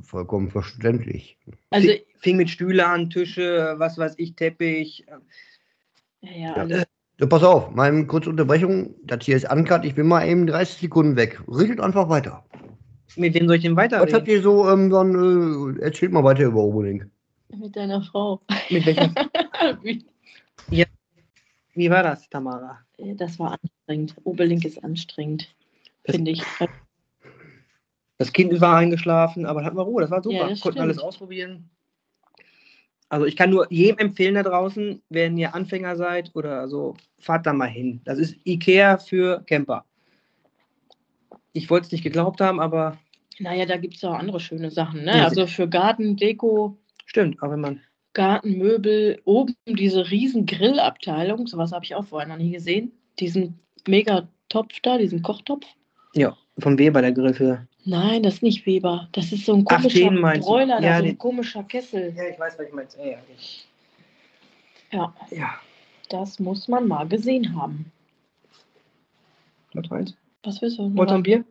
vollkommen verständlich. Also fing mit Stühle an, Tische, was weiß ich, Teppich. Ja, alles. So, pass auf, meine kurze Unterbrechung, das hier ist Uncut, ich bin mal eben 30 Sekunden weg. Redet einfach weiter. Mit wem soll ich denn weiterreden? Was habt ihr so, erzählt mal weiter über Oberling. Mit deiner Frau. Mit welcher? Ja. Wie war das, Tamara? Das war anstrengend. Oberling ist anstrengend, finde ich. Das Kind war eingeschlafen, aber hatten wir Ruhe. Das war super. Ja, das konnten alles ausprobieren. Also ich kann nur jedem empfehlen da draußen, wenn ihr Anfänger seid oder so, fahrt da mal hin. Das ist Ikea für Camper. Ich wollte es nicht geglaubt haben, aber... Naja, da gibt es auch andere schöne Sachen. Ne? Also für Garten, Deko. Stimmt, aber wenn man... Gartenmöbel, oben diese riesen Grillabteilung, sowas habe ich auch vorher noch nie gesehen. Diesen Megatopf da, diesen Kochtopf. Ja, von Weber der Grill für. Nein, das ist nicht Weber. Das ist so ein komischer Broiler, ja, so ein komischer Kessel. Ja, ich weiß, was ich meine. Ja, das muss man mal gesehen haben. Was meinst du? Was willst du? Wollt ihr ein Bier?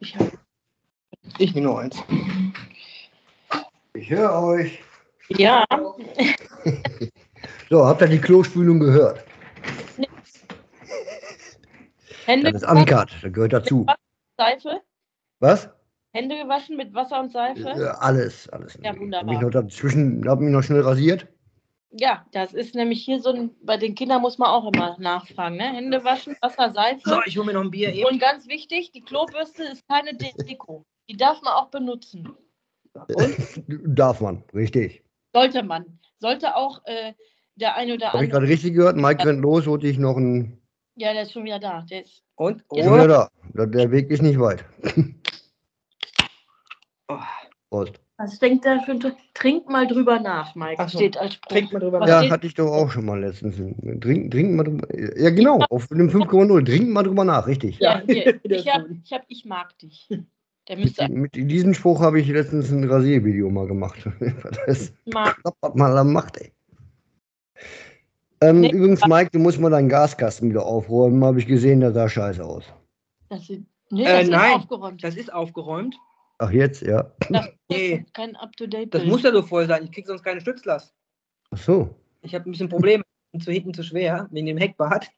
Ich nehme nur eins. Ich höre euch. Ja. So, habt ihr die Klospülung gehört? Nee. Hände das ist Uncut, das gehört dazu. Seife? Was? Hände gewaschen mit Wasser und Seife? Alles. Ja, wunderbar. Hab mich noch schnell rasiert. Ja, das ist nämlich hier so ein, bei den Kindern muss man auch immer nachfragen, ne? Hände waschen, Wasser, Seife. So, ich hole mir noch ein Bier eben. Und ganz wichtig, die Klobürste ist keine Deko. Die darf man auch benutzen. Und? Darf man, richtig. Sollte man. Sollte auch der eine oder andere... Habe ich gerade richtig gehört? Maik rennt los, holte ich noch einen... Ja, der ist schon wieder da. Der ist... Und? Ist wieder da. Der Weg ist nicht weit. Prost. Was denkt der für ein... Trink mal drüber nach, Maik. So. Steht als Spruch. Trink mal drüber nach. Ja, hatte ich doch auch schon mal letztens. Trink mal drüber... Ja, genau. Auf dem 5,0. Trink mal drüber nach, richtig. Ja, hier. Ich mag dich. Mit diesem Spruch habe ich letztens ein Rasiervideo mal gemacht. Das klappt mal am Macht, ey. Übrigens, Mike, du musst mal deinen Gaskasten wieder aufräumen. Habe ich gesehen, der sah scheiße aus. Das sieht, nein, aufgeräumt. Das ist aufgeräumt. Ach, jetzt, ja. Das nee. Kein Up-to-Date. Das muss ja so voll sein. Ich krieg sonst keine Stützlast. Ach so. Ich habe ein bisschen Probleme. Zu hinten zu schwer, wegen dem Heckbart.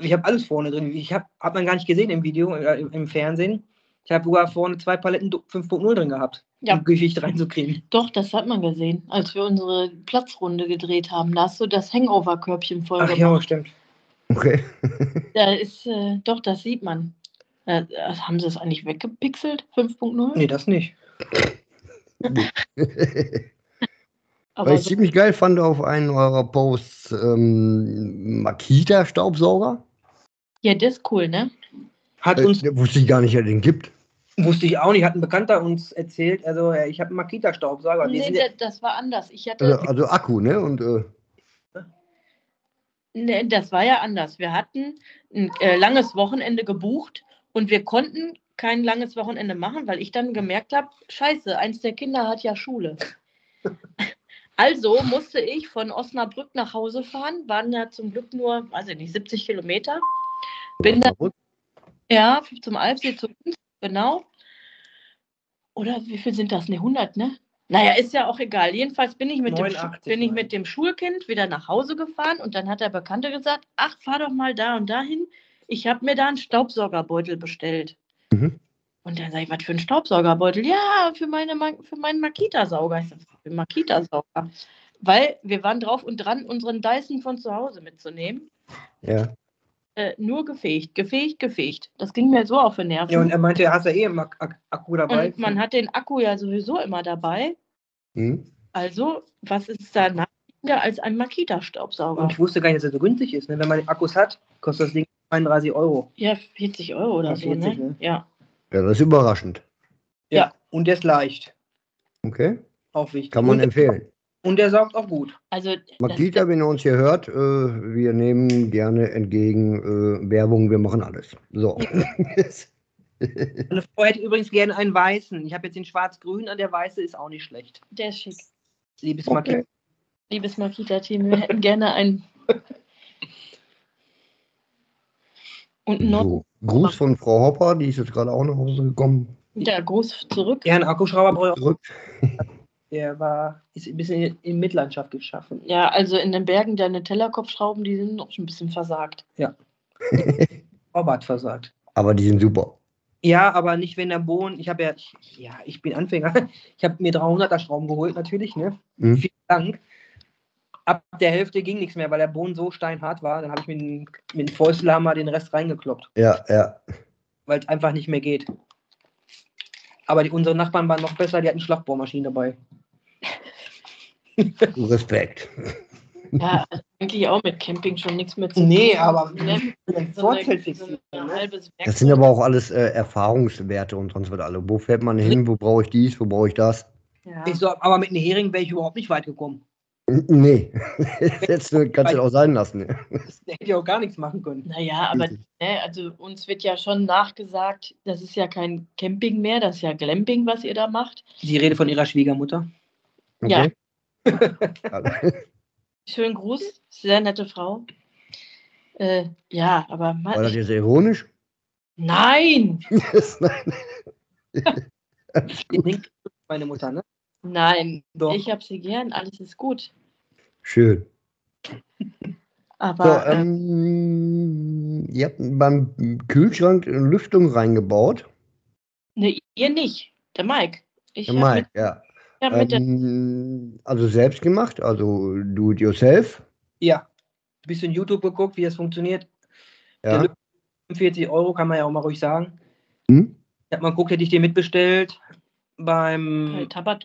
Ich habe alles vorne drin. Ich hab man gar nicht gesehen im Video, im Fernsehen. Ich habe sogar vorne 2 Paletten 5.0 drin gehabt, ja, um Gewicht reinzukriegen. Doch, das hat man gesehen, als wir unsere Platzrunde gedreht haben. Da hast du das Hangover-Körbchen voll gemacht. Ach ja, stimmt. Okay. Da ist, doch, das sieht man. Haben sie das eigentlich weggepixelt, 5.0? Nee, das nicht. Aber was ich ziemlich geil fand auf einen eurer Posts, Makita-Staubsauger. Ja, das ist cool, ne? Hat uns, wusste ich gar nicht, wer den gibt. Wusste ich auch nicht, hat ein Bekannter uns erzählt, also ich habe einen Makita-Staubsauger. Nee, das war anders. Ich hatte also Akku, ne? Und, ne, das war ja anders. Wir hatten ein langes Wochenende gebucht und wir konnten kein langes Wochenende machen, weil ich dann gemerkt habe, scheiße, eins der Kinder hat ja Schule. Also musste ich von Osnabrück nach Hause fahren, waren da zum Glück nur, weiß ich nicht, 70 Kilometer. Bin dann, ja, zum Alfsee, zu uns, genau. Oder wie viel sind das? Ne, 100, ne? Naja, ist ja auch egal. Jedenfalls bin ich mit dem Schulkind wieder nach Hause gefahren und dann hat der Bekannte gesagt, ach, fahr doch mal da und dahin. Ich habe mir da einen Staubsaugerbeutel bestellt. Mhm. Und dann sage ich, was für ein Staubsaugerbeutel? Ja, für meinen Makita-Sauger. Ich sage, für den Makita-Sauger. Weil wir waren drauf und dran, unseren Dyson von zu Hause mitzunehmen. Ja. Nur gefegt. Das ging mir so auf den Nerven. Ja, und er meinte, er hat ja eh immer Akku dabei. Und man hat den Akku ja sowieso immer dabei. Hm. Also, was ist da nachhaltiger als ein Makita-Staubsauger? Und ich wusste gar nicht, dass er so günstig ist. Ne? Wenn man Akkus hat, kostet das Ding 32 €. Ja, 40 € oder 40, so. Ne? Ja. Ja, das ist überraschend. Ja, und der ist leicht. Okay. Auch wichtig. Kann man empfehlen. Und der saugt auch gut. Also, Makita, wenn ihr uns hier hört, wir nehmen gerne entgegen Werbung, wir machen alles. So. Meine Frau hätte übrigens gerne einen weißen. Ich habe jetzt den schwarz-grün, und der weiße ist auch nicht schlecht. Der ist schick. Liebes Makita. Okay. Liebes Makita-Team, wir hätten gerne einen. Und noch. So. Gruß von Frau Hopper, die ist jetzt gerade auch nach Hause gekommen. Ja, Gruß zurück. Ja, ein Akkuschrauber brauche ich auch. Der ist ein bisschen in Mitleidenschaft geschaffen. Ja, also in den Bergen deine Tellerkopfschrauben, die sind noch schon ein bisschen versagt. Ja. Hopper hat versagt. Aber die sind super. Ja, aber nicht wenn der Boden. Ich bin Anfänger. Ich habe mir 300er Schrauben geholt, natürlich, ne? Mhm. Vielen Dank. Ab der Hälfte ging nichts mehr, weil der Boden so steinhart war. Dann habe ich mit dem Fäustelhammer den Rest reingekloppt. Ja. Weil es einfach nicht mehr geht. Aber unsere Nachbarn waren noch besser, die hatten Schlagbohrmaschinen dabei. Respekt. Ja, eigentlich auch mit Camping schon nichts mehr zu tun. Nee, aber das sind aber auch alles Erfahrungswerte und sonst was alle. Wo fährt man hin? Wo brauche ich dies? Wo brauche ich das? Ja. Aber mit einem Hering wäre ich überhaupt nicht weit gekommen. Nee, jetzt kannst du auch sein lassen. Der hätte ja auch gar nichts machen können. Naja, aber also uns wird ja schon nachgesagt, das ist ja kein Camping mehr, das ist ja Glamping, was ihr da macht. Sie redet von ihrer Schwiegermutter. Okay. Ja. Schönen Gruß, sehr nette Frau. Ja, aber... War das jetzt ironisch? Nein! Nein. Meine Mutter, ne? Nein, doch. Ich habe sie gern, alles ist gut. Schön. Aber so, ihr habt beim Kühlschrank eine Lüftung reingebaut. Ne, ihr nicht. Der Maik. Also selbst gemacht, also do it yourself. Ja. Ein bisschen YouTube geguckt, wie das funktioniert. Ja. 45 € kann man ja auch mal ruhig sagen. Hm? Ich habe mal geguckt, hätte ich den mitbestellt. Bei Tabbert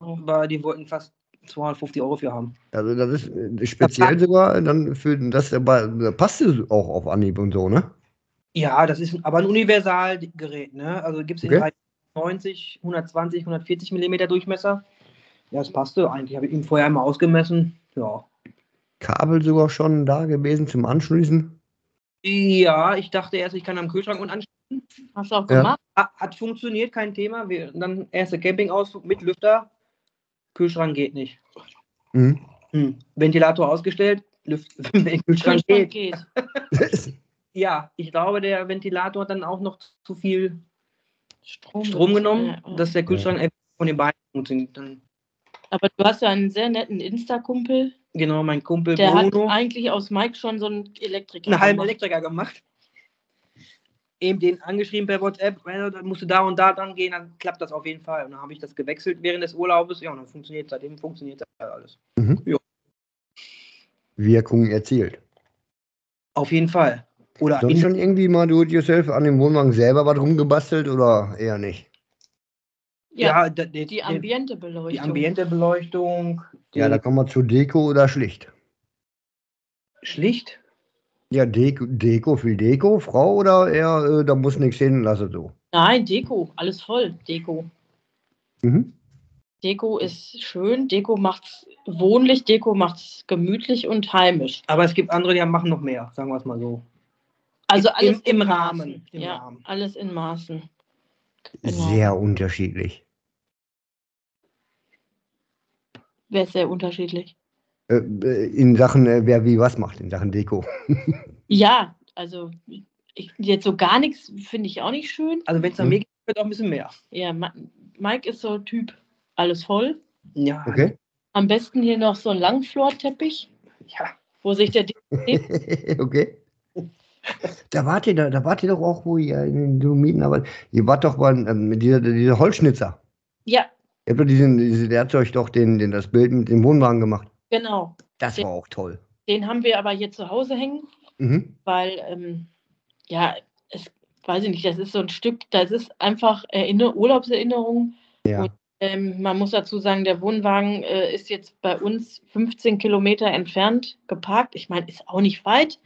oder die wollten fast 250 € für haben. Also das ist speziell Tabbert. Sogar dann für das passt es auch auf Anhieb und so, ne? Ja, das ist aber ein Universalgerät, ne? Also gibt es in 90, 120, 140 mm Durchmesser. Ja, das passte eigentlich. Habe ich ihn vorher mal ausgemessen. Ja. Kabel sogar schon da gewesen zum Anschließen? Ja, ich dachte erst, ich kann am Kühlschrank und anschließen. Hast du auch gemacht? Ja. Hat funktioniert, kein Thema. Dann erster Campingausflug mit Lüfter. Kühlschrank geht nicht. Mhm. Ventilator ausgestellt, Lüften, Kühlschrank geht. Ja, ich glaube, der Ventilator hat dann auch noch zu viel Strom genommen, dass der Kühlschrank von den beiden funktioniert. Aber du hast ja einen sehr netten Insta-Kumpel. Genau, mein Kumpel der Bruno. Der hat eigentlich aus Maik schon so einen Elektriker gemacht. Einen halben Elektriker gemacht. Eben den angeschrieben per WhatsApp, dann musst du da und da dran gehen, dann klappt das auf jeden Fall. Und dann habe ich das gewechselt während des Urlaubes. Ja, und dann funktioniert seitdem alles. Mhm. Ja. Wirkung erzielt. Auf jeden Fall. Oder sonst schon irgendwie mal do-it-yourself an dem Wohnwagen selber was rumgebastelt oder eher nicht? Ja, die Ambientebeleuchtung. Ja, da kommen wir zu Deko oder schlicht. Schlicht? Ja, Deko für Deko, Frau oder eher, da muss nichts hin, lasse so. Nein, Deko, alles voll, Deko. Mhm. Deko ist schön, Deko macht's wohnlich, Deko macht's gemütlich und heimisch. Aber es gibt andere, die machen noch mehr, sagen wir es mal so. Also alles im Rahmen. Ja, alles in Maßen. Genau. Sehr unterschiedlich. Wer ist sehr unterschiedlich? In Sachen, wer wie was macht, in Sachen Deko. Ja, also jetzt so gar nichts finde ich auch nicht schön. Also wenn es an mir geht, wird auch ein bisschen mehr. Ja, Mike ist so Typ, alles voll. Ja. Okay. Am besten hier noch so ein Langflorteppich. Ja. Wo sich der Okay. Da wart ihr doch auch, wo ihr in den Dolomiten, aber ihr wart doch bei dieser Holzschnitzer. Ja. Ihr habt doch der hat euch doch das Bild mit dem Wohnwagen gemacht. Genau. Das war auch toll. Den haben wir aber hier zu Hause hängen, weil, ja, weiß ich nicht, das ist so ein Stück, das ist einfach Urlaubserinnerung. Ja. Und, man muss dazu sagen, der Wohnwagen ist jetzt bei uns 15 Kilometer entfernt geparkt. Ich meine, ist auch nicht weit.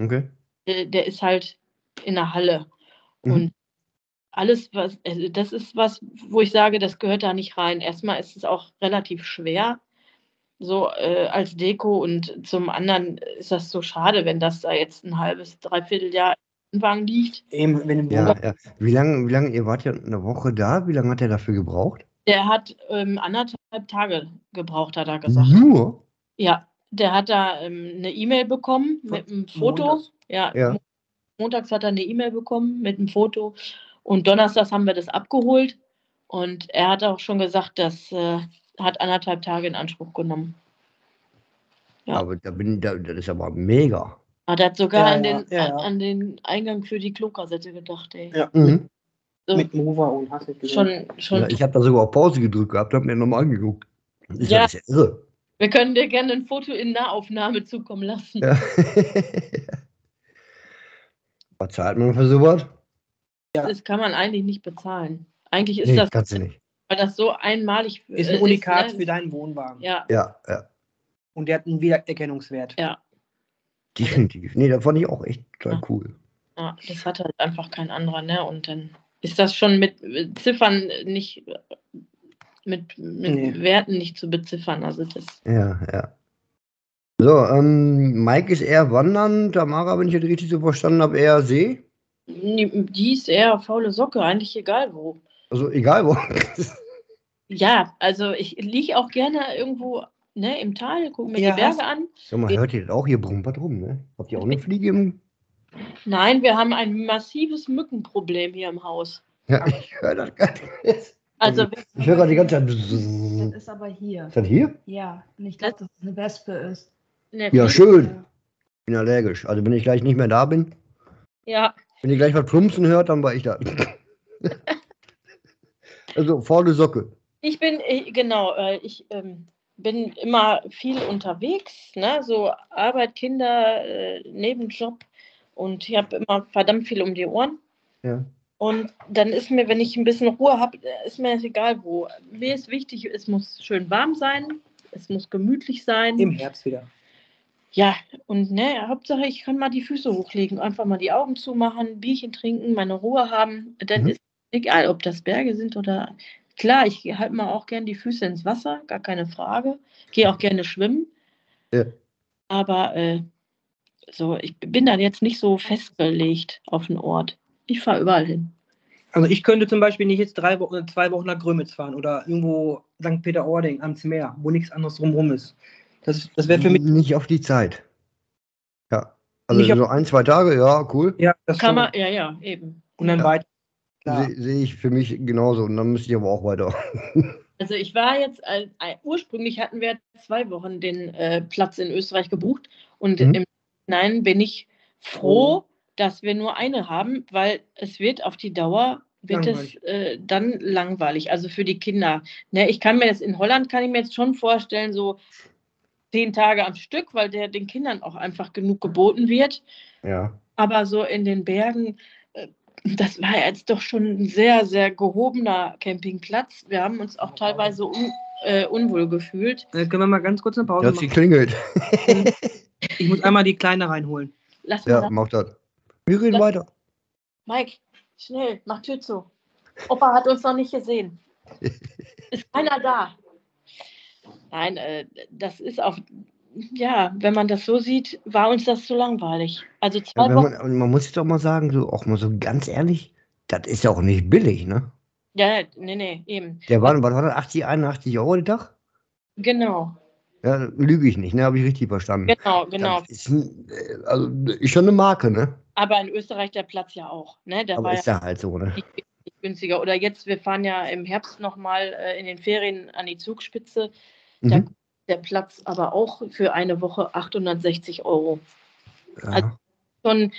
Okay. Der ist halt in der Halle. Und alles, das ist was, wo ich sage, das gehört da nicht rein. Erstmal ist es auch relativ schwer, so als Deko. Und zum anderen ist das so schade, wenn das da jetzt ein halbes, dreiviertel Jahr im Wagen liegt. Eben, wenn ja. Wie lange, ihr wart ja eine Woche da, wie lange hat er dafür gebraucht? Der hat 1,5 Tage gebraucht, hat er gesagt. Nur? Ja, der hat da eine E-Mail bekommen mit einem Foto. Montags? Ja. Montags hat er eine E-Mail bekommen mit einem Foto und donnerstags haben wir das abgeholt und er hat auch schon gesagt, das hat 1,5 Tage in Anspruch genommen. Ja. Aber das ist aber mega. Er hat sogar an den Eingang für die Klokassette gedacht, ey. Ja. Mhm. So. Mit Mover und hast du schon. Ja, ich habe da sogar auf Pause gedrückt gehabt, habe mir nochmal angeguckt. Das ist ja irre. Wir können dir gerne ein Foto in Nahaufnahme zukommen lassen. Ja. Was zahlt man für sowas? Ja. Das kann man eigentlich nicht bezahlen. Eigentlich ist das kannst du nicht. Weil das so einmalig ist. Ein Unikat für deinen Wohnwagen. Ja. Und der hat einen Wiedererkennungswert. Ja. Definitiv. Nee, das fand ich auch echt total cool. Ja, das hat halt einfach kein anderer, ne? Und dann ist das schon mit Ziffern nicht, mit Werten nicht zu beziffern. Also das. Ja. So, Maik ist eher wandern, Tamara, wenn ich das richtig so verstanden habe, eher See? Die ist eher faule Socke, eigentlich egal wo. Also egal wo? Ja, also ich liege auch gerne irgendwo im Tal, gucke mir die Berge an. Sag mal, hört ihr das auch? Hier brummert rum, ne? Habt ihr auch eine Fliege im... Nein, wir haben ein massives Mückenproblem hier im Haus. Ja, ich höre das gar nicht. Also, ich höre die ganze Zeit... Das ist aber hier. Ist das hier? Ja, und ich glaube, dass es eine Wespe ist. Ja, schön. Ich bin allergisch. Also wenn ich gleich nicht mehr da bin, wenn ihr gleich was plumpsen hört, dann war ich da. Also faule Socke. Ich bin immer viel unterwegs, ne? So Arbeit, Kinder, Nebenjob und ich habe immer verdammt viel um die Ohren. Ja. Und dann ist mir, wenn ich ein bisschen Ruhe habe, ist mir das egal wo. Mir ist wichtig, es muss schön warm sein, es muss gemütlich sein. Im Herbst wieder. Ja, und Hauptsache, ich kann mal die Füße hochlegen, einfach mal die Augen zumachen, Bierchen trinken, meine Ruhe haben. Dann ist egal, ob das Berge sind oder... Klar, ich halte mal auch gerne die Füße ins Wasser, gar keine Frage. Gehe auch gerne schwimmen. Ja. Aber ich bin dann jetzt nicht so festgelegt auf einen Ort. Ich fahre überall hin. Also ich könnte zum Beispiel nicht jetzt 2 Wochen nach Grömitz fahren oder irgendwo St. Peter-Ording ans Meer, wo nichts anderes drumherum ist. Das wäre für mich... Nicht auf die Zeit. Ja. Also so ein, zwei Tage, ja, cool. Ja, das kann man, ja, eben. Und dann weiter. Sehe ich für mich genauso. Und dann müsste ich aber auch weiter. Also ich war jetzt, ursprünglich hatten wir 2 Wochen den Platz in Österreich gebucht. Und im Nachhinein bin ich froh, dass wir nur eine haben, weil es wird auf die Dauer... dann langweilig, also für die Kinder. Ne, ich kann mir das in Holland, kann ich mir jetzt schon vorstellen, so 10 Tage am Stück, weil der den Kindern auch einfach genug geboten wird. Ja. Aber so in den Bergen, das war jetzt doch schon ein sehr, sehr gehobener Campingplatz. Wir haben uns auch teilweise unwohl gefühlt. Können wir mal ganz kurz eine Pause machen? Sie klingelt. Ich muss einmal die Kleine reinholen. Lass mal mach das. Wir reden weiter. Maik. Schnell, mach Tür zu. Opa hat uns noch nicht gesehen. Ist keiner da? Nein, das ist auch, ja, wenn man das so sieht, war uns das zu langweilig. Also 2 Wochen. Man muss doch mal sagen, so, auch mal so ganz ehrlich, das ist ja auch nicht billig, ne? Ja, nee, eben. Der war das 80, 81 Euro den Tag? Genau. Ja, lüge ich nicht, ne? Habe ich richtig verstanden. Genau. Ist schon eine Marke, ne? Aber in Österreich der Platz ja auch. Ne? Der aber war ist ja halt so, ne? Nicht günstiger. Oder jetzt, wir fahren ja im Herbst nochmal in den Ferien an die Zugspitze. Da kostet der Platz aber auch für eine Woche 860 Euro. Ja. Also schon,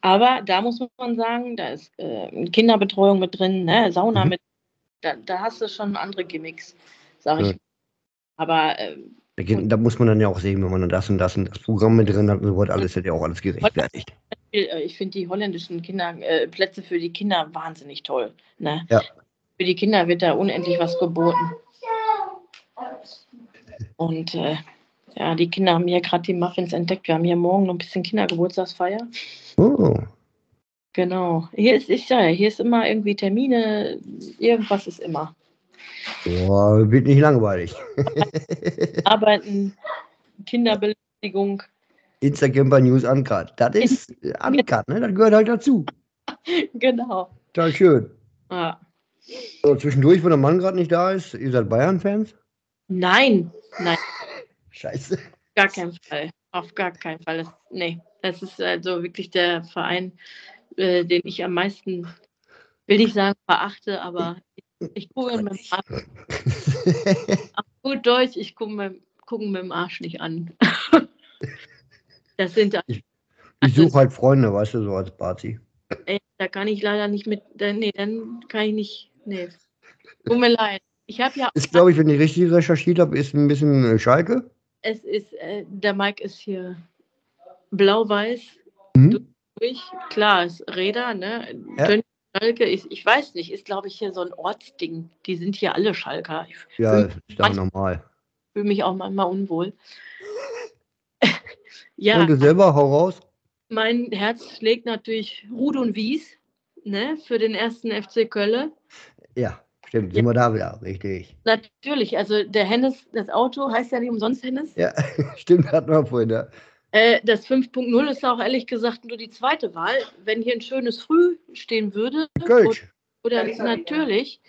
aber da muss man sagen, da ist Kinderbetreuung mit drin, ne? Sauna mit. Da hast du schon andere Gimmicks, sag ich. Aber... da muss man dann ja auch sehen, wenn man dann das Programm mit drin hat und so was, alles wird ja auch alles gerechtfertigt. Ich finde die holländischen Plätze für die Kinder wahnsinnig toll. Ne? Ja. Für die Kinder wird da unendlich was geboten. Und die Kinder haben hier gerade die Muffins entdeckt. Wir haben hier morgen noch ein bisschen Kindergeburtstagsfeier. Oh. Genau. Hier ist immer irgendwie Termine, irgendwas ist immer. Boah, wird nicht langweilig. Arbeiten, Kinderbelästigung. Instacamper News Uncut. Das ist Uncut, ne? Das gehört halt dazu. Genau. Total schön. Ah. So, zwischendurch, wenn der Mann gerade nicht da ist, ihr seid Bayern-Fans? Nein. Scheiße. Gar keinen Fall. Auf gar keinen Fall. Das ist also wirklich der Verein, den ich am meisten, will nicht sagen, verachte, aber ich gucke mit dem Arsch. Auf gut Deutsch, ich gucke mit dem Arsch nicht an. Das sind da. Ich suche halt Freunde, weißt du, so als Party. Ey, da kann ich leider nicht mit. Dann kann ich nicht. Nee. Tut mir leid. Ich habe ja. Ist, glaube ich, wenn ich richtig recherchiert habe, ist ein bisschen Schalke. Es ist, der Maik ist hier blau-weiß durch. Klar, ist Rheda, ne? Ja. Schalke, ich weiß nicht, ist, glaube ich, hier so ein Ortsding. Die sind hier alle Schalker. Ja, ist doch normal. Ich fühle mich auch manchmal unwohl. Ja, und du selber, hau raus. Mein Herz schlägt natürlich Rud und Wies, ne, für den 1. FC Köln. Ja, stimmt, sind wir da wieder, richtig. Natürlich, also der Hennes, das Auto heißt ja nicht umsonst Hennes. Ja, stimmt, hatten wir vorhin, ja. Das 5.0 ist auch ehrlich gesagt nur die zweite Wahl. Wenn hier ein schönes Früh stehen würde, Kölsch. Oder ja, natürlich,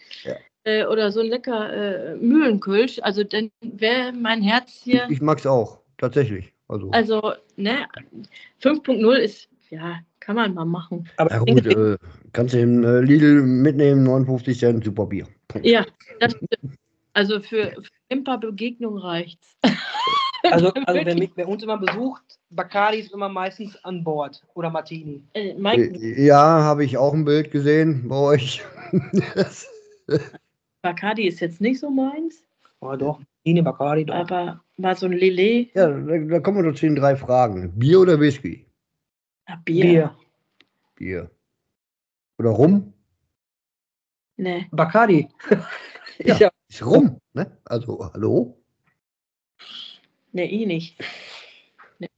ja. Oder so ein lecker Mühlenkölsch, also dann wäre mein Herz hier... Ich mag's auch, tatsächlich. Also ne, 5.0 ist, ja, kann man mal machen. Aber ja, gut, kannst du den Lidl mitnehmen, 59 Cent, super Bier. Punkt. Ja, das stimmt. Also für ein paar Begegnungen reicht's. Also wer uns immer besucht, Bacardi ist immer meistens an Bord oder Martini. Ja, habe ich auch ein Bild gesehen bei euch. Bacardi ist jetzt nicht so meins. Oh, doch. Bacardi, doch. Aber war so ein Lillet. Ja, da kommen wir doch zu den 3 Fragen. Bier oder Whisky? Ja, Bier. Oder Rum? Nee. Bacardi. Ja, ist Rum, ne? Also, hallo? Nee, nicht. Nee.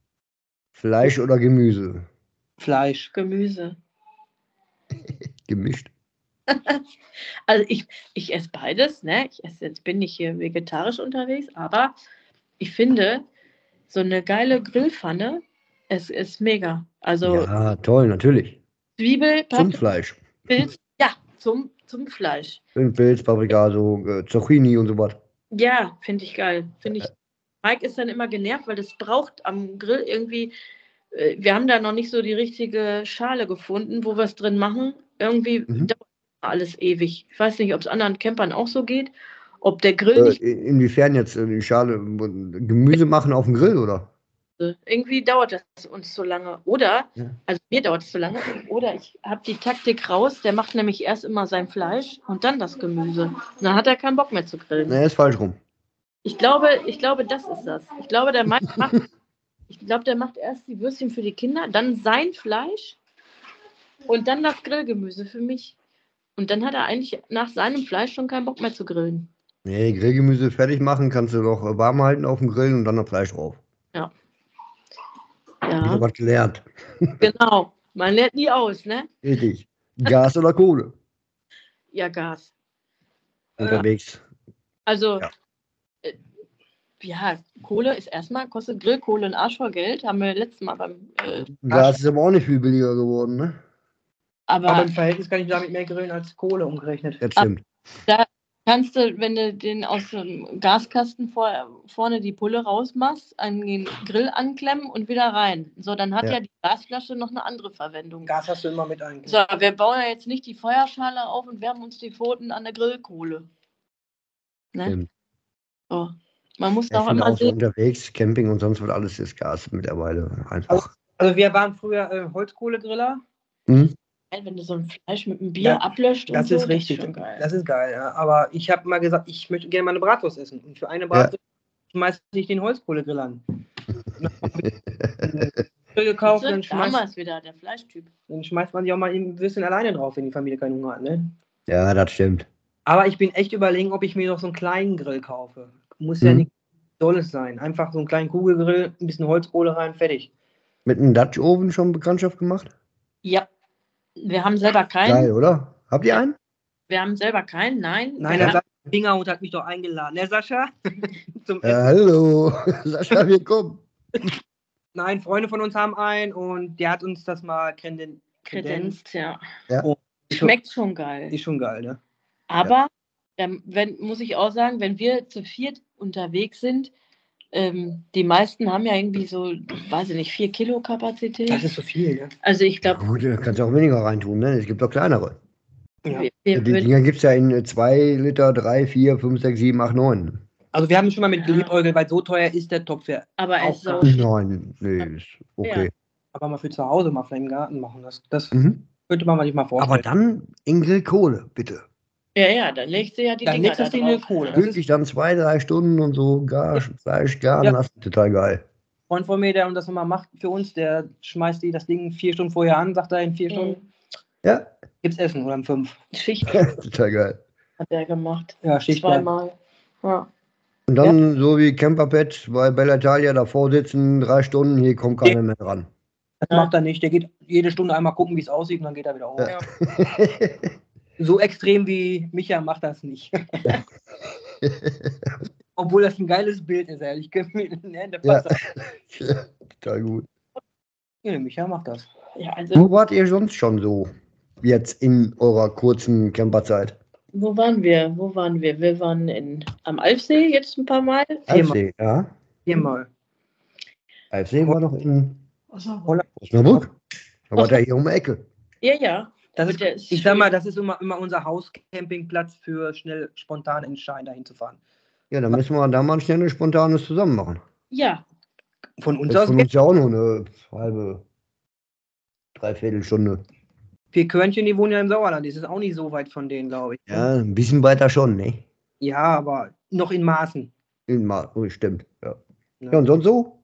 Fleisch oder Gemüse? Fleisch. Gemüse. Gemischt. Also ich esse beides, ne? Jetzt bin ich hier vegetarisch unterwegs, aber ich finde, so eine geile Grillpfanne, es ist mega. Also ja, toll, natürlich. Zwiebel, Paprika, zum Fleisch. Pilz, ja, zum Fleisch. Pilz, Paprika, so Zucchini und so was. Ja, finde ich geil. Finde ich Maik ist dann immer genervt, weil das braucht am Grill irgendwie, wir haben da noch nicht so die richtige Schale gefunden, wo wir es drin machen. Irgendwie dauert alles ewig. Ich weiß nicht, ob es anderen Campern auch so geht, ob der Grill nicht... Inwiefern jetzt die Schale, Gemüse machen auf dem Grill, oder? Irgendwie dauert das uns zu lange. Oder, also mir dauert es zu lange, oder ich habe die Taktik raus, der macht nämlich erst immer sein Fleisch und dann das Gemüse. Und dann hat er keinen Bock mehr zu grillen. Nee, ist falsch rum. Ich glaube, das ist das. Ich glaube, der macht erst die Würstchen für die Kinder, dann sein Fleisch und dann das Grillgemüse für mich. Und dann hat er eigentlich nach seinem Fleisch schon keinen Bock mehr zu grillen. Nee, Grillgemüse fertig machen, kannst du doch warm halten auf dem Grill und dann das Fleisch drauf. Ja. Ja. Ich habe was gelernt. Genau. Man lernt nie aus, ne? Richtig. Gas oder Kohle? Ja, Gas. Unterwegs. Also, ja, Kohle ist erstmal, kostet Grillkohle ein Arsch voll Geld. Haben wir letztes Mal beim... Gas ist aber auch nicht viel billiger geworden, ne? Aber im Verhältnis kann ich damit mehr grillen als Kohle umgerechnet. Das stimmt. Da kannst du, wenn du den aus dem Gaskasten vorne die Pulle rausmachst, an den Grill anklemmen und wieder rein. So, dann hat ja die Gasflasche noch eine andere Verwendung. Gas hast du immer mit eigentlich. So, wir bauen ja jetzt nicht die Feuerschale auf und wärmen uns die Pfoten an der Grillkohle. Ne? Stimmt. So. Man muss auch immer auch sehen. Unterwegs, Camping und sonst wird alles das Gas mittlerweile einfach. Also wir waren früher Holzkohlegriller. Mhm. Wenn du so ein Fleisch mit einem Bier ablöscht. Das ist so, richtig. Das ist geil. Das ist geil, ja. Aber ich habe mal gesagt, ich möchte gerne mal eine Bratwurst essen. Und für eine Bratwurst schmeiße ich den Holzkohlegrill an. Gekauft, dann schmeißt wieder der Fleischtyp. Dann schmeißt man die auch mal ein bisschen alleine drauf, wenn die Familie keinen Hunger hat, ne? Ja, das stimmt. Aber ich bin echt überlegen, ob ich mir noch so einen kleinen Grill kaufe. Muss ja nichts Dolles sein. Einfach so einen kleinen Kugelgrill, ein bisschen Holzkohle rein, fertig. Mit einem Dutch Oven schon Bekanntschaft gemacht? Ja. Wir haben selber keinen. Geil, oder? Habt ihr einen? Wir haben selber keinen, nein. Nein, der Fingerhut hat mich doch eingeladen. Ne, Sascha? Zum Essen. Hallo, Sascha, wir kommen. Nein, Freunde von uns haben einen und der hat uns das mal kredenzt. Ja. Oh, schmeckt schon geil. Ist schon geil, ne? Aber, wenn, muss ich auch sagen, wenn wir zu viert unterwegs sind, die meisten haben ja irgendwie so, weiß ich nicht, 4 Kilo Kapazität. Das ist so viel, ja. Also ich glaube... Ja, gut, da kannst du auch weniger reintun, ne? Es gibt auch kleinere. Ja. Die Dinger gibt es ja in 2 Liter, 3, 4, 5, 6, 7, 8, 9. Also wir haben schon mal mit geliebäugelt, weil so teuer ist der Topf ja. Aber es ist auch... Nein, nee, ist okay. Ja. Aber mal für zu Hause, mal vielleicht im Garten machen, das könnte man sich mal vorstellen. Aber dann in Grillkohle, bitte. Ja, dann legst du ja die Dinger da drauf. Wirklich dann 2, 3 Stunden und so Fleisch garen lassen. Total geil. Freund von mir, der das nochmal macht für uns, der schmeißt dir das Ding 4 Stunden vorher an, sagt er in 4 Stunden. Ja. Gibt's Essen oder um 5. Schicht. Total geil. Hat der gemacht. Ja, Schicht. 2 Mal. Ja. Und dann so wie Camperpad bei Bella Italia davor sitzen, 3 Stunden, hier kommt keiner mehr ran. Das macht er nicht. Der geht jede Stunde einmal gucken, wie es aussieht und dann geht er wieder hoch. Ja. So extrem wie Micha macht das nicht. Obwohl das ein geiles Bild ist, ehrlich gesagt. Ne, ja, total gut. Ja, Micha macht das. Ja, also wo wart ihr sonst schon so? Jetzt in eurer kurzen Camperzeit? Wo waren wir? Wir waren am Alfsee jetzt ein paar Mal. Alfsee, ja. 4 Mal. Alfsee war noch in Osnabrück. Da war der hier um die Ecke. Ja. Ich sag mal, das ist immer unser Hauscampingplatz für schnell spontan entscheiden, dahin zu fahren. Ja, dann müssen wir da mal schnell ein spontanes zusammen machen. Ja. Von uns aus. Von uns ja auch nur eine halbe, 3/4 Stunde. 4 Körnchen, die wohnen ja im Sauerland. Das ist auch nicht so weit von denen, glaube ich. Ja, ein bisschen weiter schon, ne? Ja, aber noch in Maßen. In Maßen, oh, stimmt. Ja, und sonst so?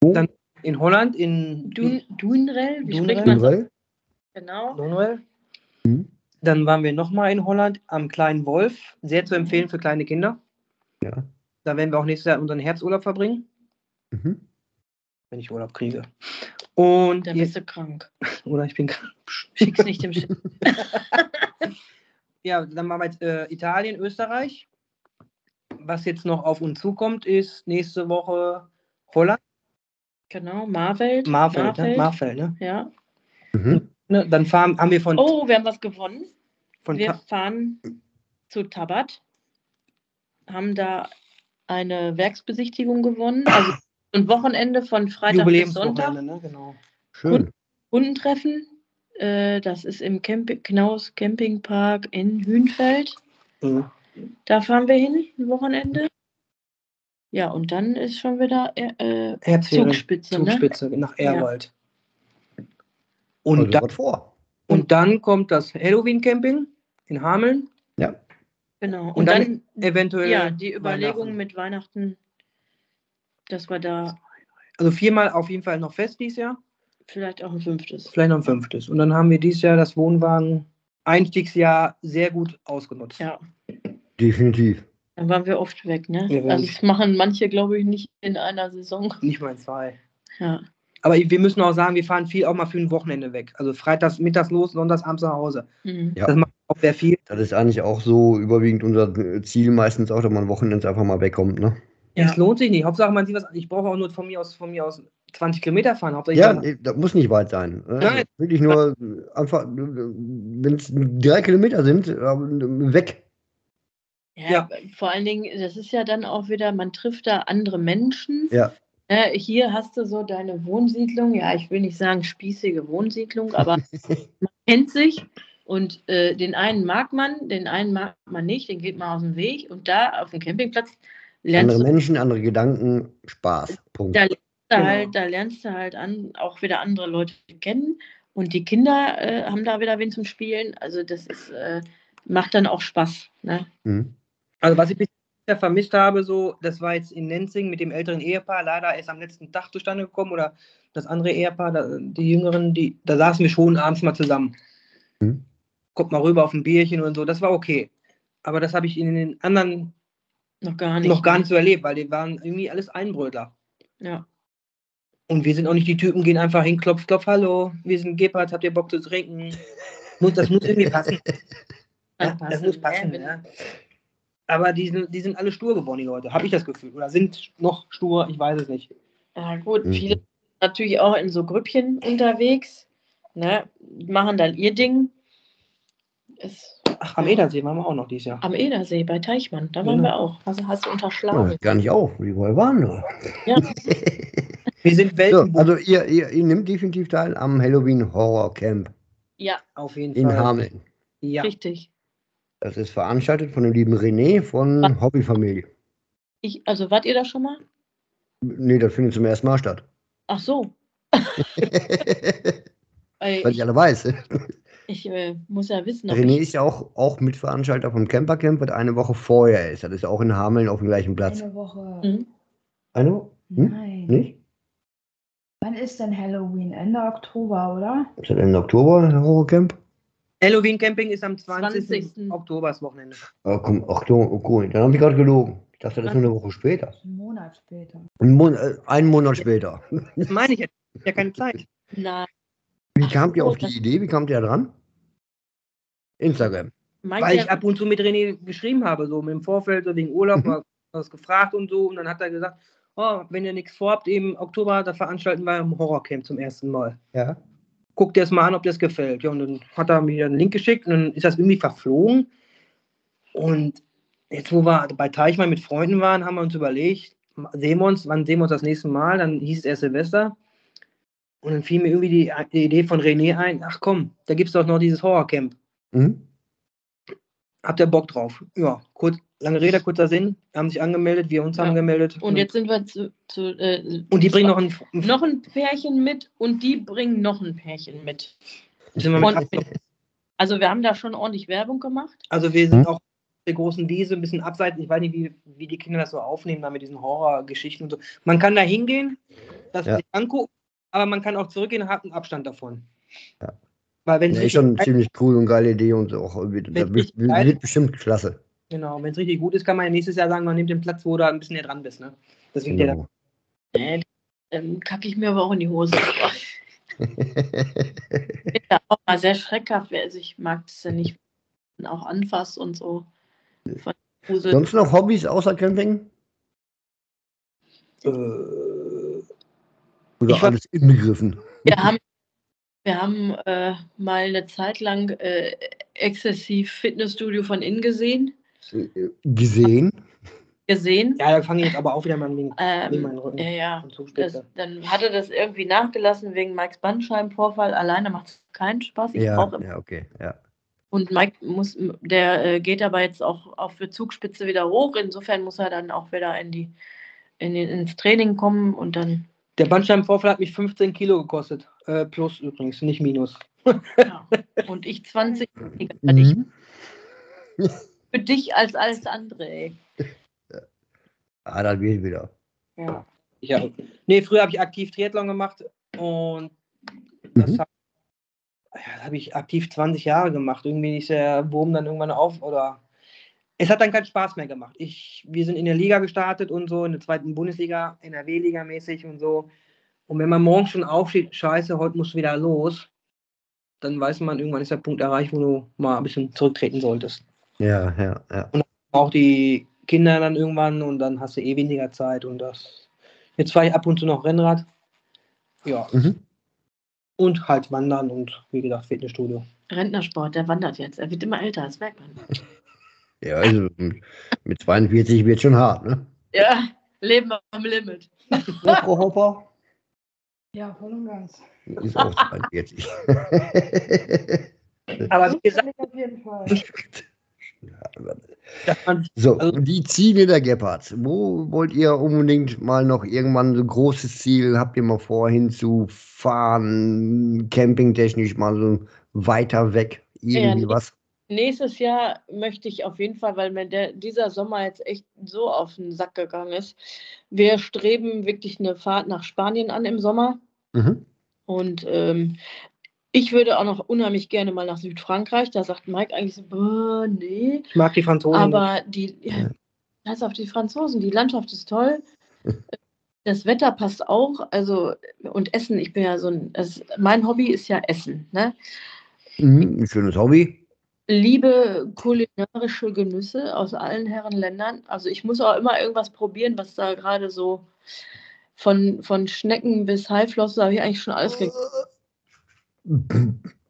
Dann in Holland, in Dunrell. Wie spricht man das? Genau. Dann waren wir nochmal in Holland am Kleinen Wolf. Sehr zu empfehlen für kleine Kinder. Ja. Da werden wir auch nächstes Jahr unseren Herbsturlaub verbringen. Wenn ich Urlaub kriege. Und dann bist du krank. Oder ich bin krank. Schick's nicht im Schiff. Ja, dann machen wir jetzt Italien, Österreich. Was jetzt noch auf uns zukommt, ist nächste Woche Holland. Genau, Marveld. Marveld, ne? Ja. Dann haben wir von... Oh, wir haben was gewonnen. Wir fahren zu Tabbert, haben da eine Werksbesichtigung gewonnen. Also ein Wochenende von Freitag bis Sonntag. Ne? Genau. Schön. Kundentreffen. Das ist im Knaus Campingpark in Hünfeld. Mhm. Da fahren wir hin, ein Wochenende. Ja, und dann ist schon wieder Zugspitze. Zugspitze, ne? Nach Erwald. Ja. Und, dann kommt das Halloween Camping in Hameln. Ja. Genau. Und dann eventuell. Ja, die Überlegung mit Weihnachten, dass wir da. Also 4-mal auf jeden Fall noch fest dieses Jahr. Vielleicht auch ein 5. Vielleicht noch ein 5. Und dann haben wir dieses Jahr das Wohnwagen-Einstiegsjahr sehr gut ausgenutzt. Ja. Definitiv. Dann waren wir oft weg, ne? Ja, also das machen manche, glaube ich, nicht in einer Saison. Nicht mal in 2. Ja. Aber wir müssen auch sagen, wir fahren viel auch mal für ein Wochenende weg. Also freitags, mittags los, sonntags, abends nach Hause. Mhm. Ja. Das macht auch sehr viel. Das ist eigentlich auch so überwiegend unser Ziel meistens auch, dass man wochenends einfach mal wegkommt, ne? Ja. Das lohnt sich nicht. Hauptsache man sieht was. Ich brauche auch nur von mir aus 20 Kilometer fahren. Hauptsache ja, das muss nicht weit sein. Nein. Wirklich nur einfach, wenn es 3 Kilometer sind, weg. Ja, vor allen Dingen, das ist ja dann auch wieder, man trifft da andere Menschen. Ja. Hier hast du so deine Wohnsiedlung. Ja, ich will nicht sagen spießige Wohnsiedlung, aber man kennt sich. Und den einen mag man, den einen mag man nicht. Den geht man aus dem Weg. Und da auf dem Campingplatz lernst andere Menschen, andere Gedanken, Spaß. Punkt. Da lernst du halt auch wieder andere Leute kennen. Und die Kinder haben da wieder wen zum Spielen. Also das ist, macht dann auch Spaß. Ne? Mhm. Also was ich bisher vermisst habe, so, das war jetzt in Nenzing mit dem älteren Ehepaar, leider ist am letzten Tag zustande gekommen, oder das andere Ehepaar, die Jüngeren, da saßen wir schon abends mal zusammen. Mhm. Kommt mal rüber auf ein Bierchen und so, das war okay. Aber das habe ich in den anderen noch gar nicht so erlebt, weil die waren irgendwie alles Einbrötler. Ja. Und wir sind auch nicht die Typen, gehen einfach hin, klopf, klopf, hallo, wir sind Gebhardt, habt ihr Bock zu trinken? Das muss irgendwie passen. Das muss passen, ja. Aber die sind alle stur geworden, die Leute, habe ich das Gefühl. Oder sind noch stur, ich weiß es nicht. Ja gut, viele sind natürlich auch in so Grüppchen unterwegs, ne? Machen dann ihr Ding. Am Edersee waren wir auch noch dieses Jahr. Am Edersee, bei Teichmann, da waren wir auch. Also hast du unterschlagen. Ja, gar nicht auch, wie wohl waren wir? Ja. Wir sind Welten. So, also ihr nehmt definitiv teil am Halloween Horror Camp. Ja, auf jeden Fall. In Hameln. Ja. Richtig. Das ist veranstaltet von dem lieben René von Hobbyfamilie. Also wart ihr da schon mal? Nee, das findet zum ersten Mal statt. Ach so. Weil ich alle weiß. Ich muss ja wissen. René ist ja auch Mitveranstalter vom Campercamp, was eine Woche vorher ist. Das ist auch in Hameln auf dem gleichen Platz. Eine Woche. Mhm. Eine? Hm? Nein. Nicht? Wann ist denn Halloween? Ende Oktober, oder? Ist das Ende Oktober, Horrorcamp? Halloween Camping ist am 20. Oktober, das Wochenende. Oh, komm, Oktober, okay. Dann habe ich gerade gelogen. Ich dachte, das ist nur eine Woche später. Einen Monat später. Einen Monat später. Das meine ich jetzt. Ich habe ja keine Zeit. Nein. Wie kamt ihr auf die Idee? Wie kamt ihr da dran? Instagram. Weil ich ab und zu mit René geschrieben habe, so im Vorfeld, so wegen Urlaub, mal was gefragt und so. Und dann hat er gesagt, oh, wenn ihr nichts vorhabt, im Oktober, da veranstalten wir ein Horrorcamp zum ersten Mal. Ja. Guck dir das mal an, ob das gefällt. Ja, und dann hat er mir einen Link geschickt und dann ist das irgendwie verflogen. Und jetzt, wo wir bei Teichmann mit Freunden waren, haben wir uns überlegt, wann sehen wir uns das nächste Mal? Dann hieß es erst Silvester. Und dann fiel mir irgendwie die Idee von René ein, ach komm, da gibt es doch noch dieses Horrorcamp. Mhm. Habt ihr Bock drauf? Ja, lange Rede, kurzer Sinn. Haben sich angemeldet, wir uns haben gemeldet. Und jetzt sind wir und die bringen noch ein Pärchen mit und die bringen noch ein Pärchen mit. Also wir haben da schon ordentlich Werbung gemacht. Also wir sind auch auf der großen Wiese, ein bisschen abseits. Ich weiß nicht, wie die Kinder das so aufnehmen, da mit diesen Horrorgeschichten und so. Man kann da hingehen, das sich angucken. Aber man kann auch zurückgehen und hat einen Abstand davon. Ja. Weil wenn ist schon eine ziemlich cool und geile Idee und auch wird bestimmt klasse. Genau, wenn es richtig gut ist, kann man ja nächstes Jahr sagen, man nimmt den Platz, wo du ein bisschen näher dran bist. Ne? Das liegt ja da. Kacke ich mir aber auch in die Hose. Ich bin da auch mal sehr schreckhaft. Also ich mag das ja nicht, wenn man auch anfasst und so. Sonst noch Hobbys außer Camping? Oder alles inbegriffen. Wir haben mal eine Zeit lang exzessiv Fitnessstudio von innen gesehen. gesehen. Ja, da fange ich jetzt aber auch wieder mal wegen meinen Rücken. Ja, das, dann hat er das irgendwie nachgelassen wegen Maiks Bandscheibenvorfall. Alleine macht es keinen Spaß. Ich brauche Und Maik geht aber jetzt auch für Zugspitze wieder hoch. Insofern muss er dann auch wieder ins Training kommen und dann. Der Bandscheibenvorfall hat mich 15 Kilo gekostet. Plus übrigens, nicht minus. Ja. Und ich 20. Mhm. Für dich als alles andere, ey. Ah, dann geht wieder. Ja. Früher habe ich aktiv Triathlon gemacht und das habe ich aktiv 20 Jahre gemacht. Irgendwie ist der Wurm dann irgendwann auf oder es hat dann keinen Spaß mehr gemacht. Wir sind in der Liga gestartet und so, in der zweiten Bundesliga, NRW-Liga mäßig und so. Und wenn man morgens schon aufsteht, scheiße, heute muss wieder los, dann weiß man, irgendwann ist der Punkt erreicht, wo du mal ein bisschen zurücktreten solltest. Ja. Und auch die Kinder dann irgendwann und dann hast du weniger Zeit und das. Jetzt fahre ich ab und zu noch Rennrad. Ja. Mhm. Und halt wandern und wie gesagt, Fitnessstudio. Rentnersport, der wandert jetzt. Er wird immer älter, das merkt man. Ja, also mit 42 wird schon hart, ne? Ja, Leben am Limit. Hopper. Ja, voll und ganz. Ist auch 42. Aber wie gesagt, auf jeden Fall. So, die Ziele der Gebhardts. Wo wollt ihr unbedingt mal noch irgendwann so ein großes Ziel? Habt ihr mal vor, hinzufahren, campingtechnisch mal so weiter weg? Irgendwie was? Nächstes Jahr möchte ich auf jeden Fall, weil mir dieser Sommer jetzt echt so auf den Sack gegangen ist. Wir streben wirklich eine Fahrt nach Spanien an im Sommer. Mhm. Und ich würde auch noch unheimlich gerne mal nach Südfrankreich. Da sagt Maik eigentlich so, nee. Ich mag die Franzosen. Aber scheiß auf die Franzosen. Die Landschaft ist toll. Das Wetter passt auch. Also, und Essen, ich bin ja mein Hobby ist ja Essen. Ne? Mhm, ein schönes Hobby. Liebe kulinarische Genüsse aus allen Herren Ländern. Also ich muss auch immer irgendwas probieren, was da gerade so von Schnecken bis Haiflosse habe ich eigentlich schon alles gegessen.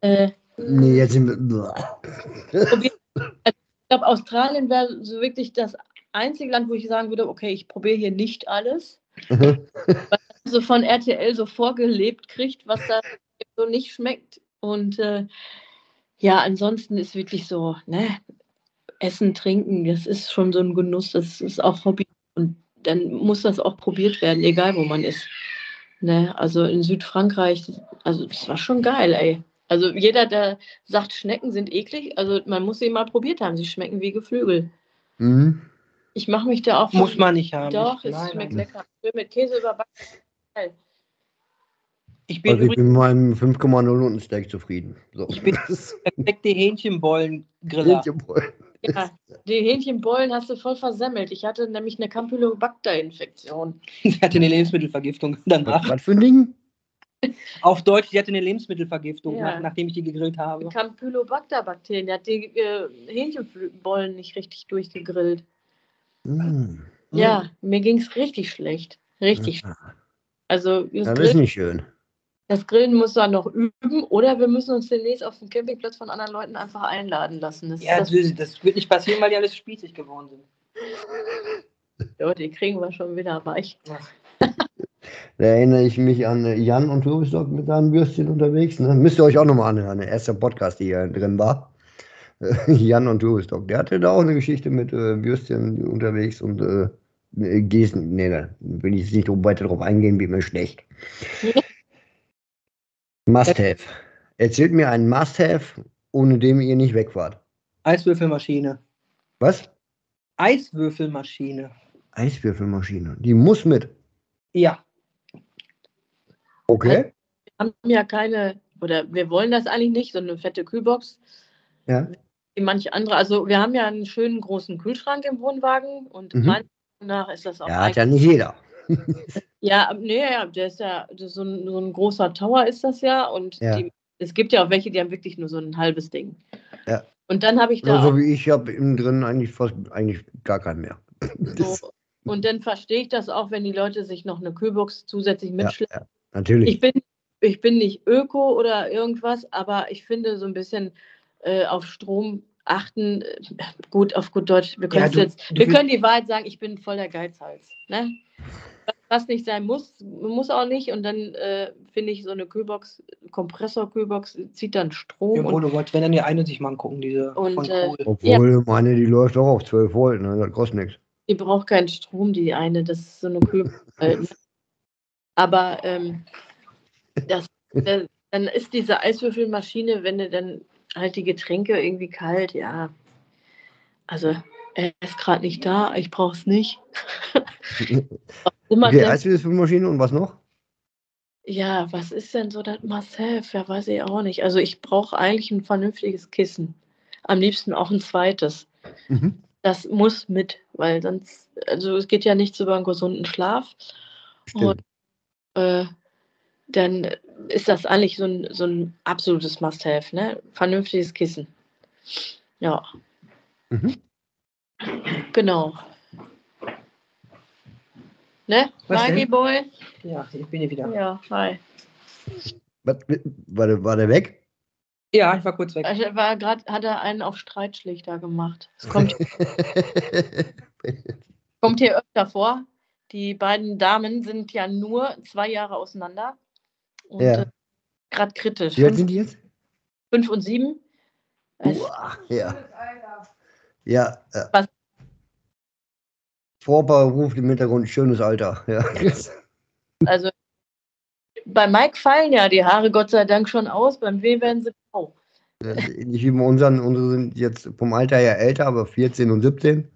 Nee, jetzt sind wir. Ich glaube, Australien wäre so wirklich das einzige Land, wo ich sagen würde, okay, ich probiere hier nicht alles. Weil man so von RTL so vorgelebt kriegt, was da so nicht schmeckt. Und ansonsten ist wirklich so, ne, Essen, Trinken, das ist schon so ein Genuss, das ist auch Hobby. Und dann muss das auch probiert werden, egal wo man ist. Ne, also in Südfrankreich, also das war schon geil, ey. Also jeder, der sagt, Schnecken sind eklig, also man muss sie mal probiert haben, sie schmecken wie Geflügel. Mhm. Ich mache mich da auch... Muss man nicht haben. Doch, es schmeckt lecker. Mit Käse überbacken. Ich bin mit meinem 5,0 und Steak zufrieden. So. Ich bin perfekte Hähnchenbollen-Griller. Ja, die Hähnchenbollen hast du voll versemmelt. Ich hatte nämlich eine Campylobacter-Infektion. Ich hatte eine Lebensmittelvergiftung danach. Was für ein Ding? Auf Deutsch, die hatte eine Lebensmittelvergiftung, nachdem ich die gegrillt habe. Campylobacter-Bakterien, die hat die Hähnchenbollen nicht richtig durchgegrillt. Mm. Ja, mir ging es richtig schlecht. Richtig schlecht. Also das ist nicht schön. Das Grillen muss dann noch üben oder wir müssen uns demnächst auf dem Campingplatz von anderen Leuten einfach einladen lassen. Das wird nicht passieren, weil die alles spießig geworden sind. Ja, den kriegen wir schon wieder weich. Ja. Da erinnere ich mich an Jan und Tobistock mit seinem Würstchen unterwegs. Ne? Müsst ihr euch auch nochmal anhören. Der erste Podcast, der hier drin war. Jan und Tobistock. Der hatte da auch eine Geschichte mit Würstchen unterwegs und Gesten. Nee, will ich jetzt nicht weiter drauf eingehen, wird mir schlecht. Must-have. Erzählt mir einen Must-have, ohne dem ihr nicht wegfahrt. Eiswürfelmaschine. Was? Eiswürfelmaschine. Eiswürfelmaschine. Die muss mit. Ja. Okay. Wir haben ja wir wollen das eigentlich nicht, so eine fette Kühlbox. Ja. Wie manche andere. Also wir haben ja einen schönen großen Kühlschrank im Wohnwagen und meiner Meinung nach ist das auch. Ja, hat ja nicht jeder. Ja, der ist ja so ein großer Tower ist das ja und es gibt ja auch welche, die haben wirklich nur so ein halbes Ding. Ja. Und dann habe ich da so wie ich habe innen drin eigentlich gar keinen mehr. So. Und dann verstehe ich das auch, wenn die Leute sich noch eine Kühlbox zusätzlich mitschleppen. Ja, natürlich. Ich bin nicht Öko oder irgendwas, aber ich finde so ein bisschen auf Strom achten, gut, auf gut Deutsch, wir können, ja, wir können die Wahrheit sagen, ich bin voller Geizhals. Ne? Was nicht sein muss, muss auch nicht. Und dann finde ich so eine Kühlbox, Kompressor-Kühlbox, zieht dann Strom. Ja, und, wenn dann die 91 Mann gucken, diese von Kohle. Obwohl, ja, meine, die läuft auch auf 12 Volt, ne? Das kostet nichts. Die braucht keinen Strom, die eine, das ist so eine Kühlbox. Aber dann ist diese Eiswürfelmaschine, wenn du dann halt die Getränke irgendwie kalt, ja, also er ist gerade nicht da, ich brauche es nicht. Okay, Eiswürfelmaschine und was noch? Ja, was ist denn so das Must-Have? Ja, weiß ich auch nicht. Also ich brauche eigentlich ein vernünftiges Kissen. Am liebsten auch ein zweites. Mhm. Das muss mit, weil sonst, also es geht ja nichts über einen gesunden Schlaf. Stimmt. Und dann ist das eigentlich so ein absolutes Must-Have, ne? Vernünftiges Kissen. Ja. Mhm. Genau. Ne? Maggie Boy? Ja, ich bin hier wieder. Ja, hi. War der weg? Ja, ich war kurz weg. Hat er einen auf Streitschlichter gemacht. Das kommt hier öfter vor. Die beiden Damen sind ja nur 2 Jahre auseinander. Und ja, gerade kritisch. Wie alt sind die jetzt? 5 und 7. Boah, ja. Ja. Was? Vorberuf im Hintergrund, schönes Alter. Ja. Also bei Maik fallen ja die Haare Gott sei Dank schon aus, beim W werden sie grau. Nicht wie bei unseren, unsere sind jetzt vom Alter her älter, aber 14 und 17.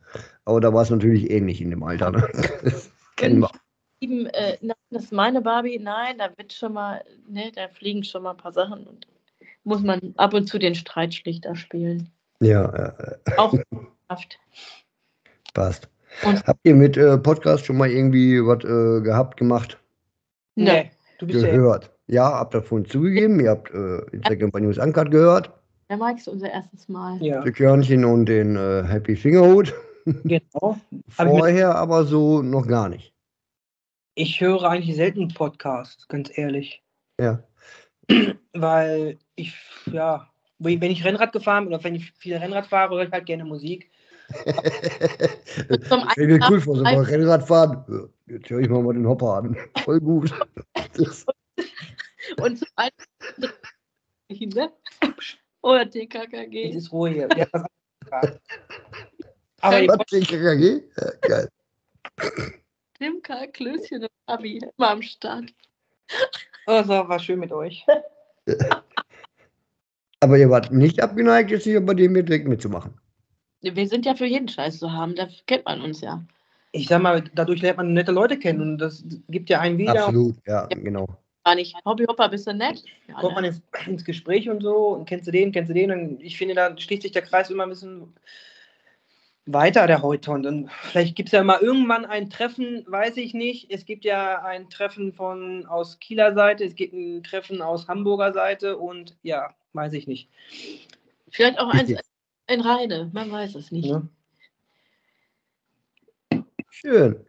Aber da war es natürlich ähnlich in dem Alter. Ne? Das kennen wir. Das ist meine Barbie, nein, da wird schon mal, ne, da fliegen schon mal ein paar Sachen und muss man ab und zu den Streitschlichter spielen. Ja, auch passt. Und habt ihr mit Podcast schon mal irgendwie was gemacht? Nein, du bist gehört. Ja, habt davon zugegeben, ihr habt Instacamper News Uncut gehört. Ja, Maik ist unser erstes Mal. Ja. Die Körnchen und den Happy Fingerhut. Genau. Vorher aber so noch gar nicht. Ich höre eigentlich selten Podcasts, ganz ehrlich. Ja. Weil ich, ja, wenn ich Rennrad gefahren bin oder wenn ich viel Rennrad fahre, höre ich halt gerne Musik. Wäre cool, wenn wir Rennrad fahren. Jetzt höre ich mal den Hopper an. Voll gut. Und zum einen oder TKKG. Jetzt ist Ruhe hier. Aber die TKKG? Ja, geil. Klimka, Klößchen und Abi immer am Start. Also, war schön mit euch. Aber ihr wart nicht abgeneigt, jetzt hier bei dem direkt mitzumachen. Wir sind ja für jeden Scheiß zu haben, da kennt man uns ja. Ich sag mal, dadurch lernt man nette Leute kennen und das gibt ja einen wieder. Absolut, ja, genau. War nicht Hobbyhopper, bist du nett? Ja, kommt man ins Gespräch und so und kennst du den und ich finde, da schließt sich der Kreis immer ein bisschen weiter, der Horizont. Und vielleicht gibt es ja mal irgendwann ein Treffen, weiß ich nicht. Es gibt ja ein Treffen aus Kieler Seite, es gibt ein Treffen aus Hamburger Seite und ja, weiß ich nicht. Vielleicht auch eins in Rheine, man weiß es nicht. Ja. Schön.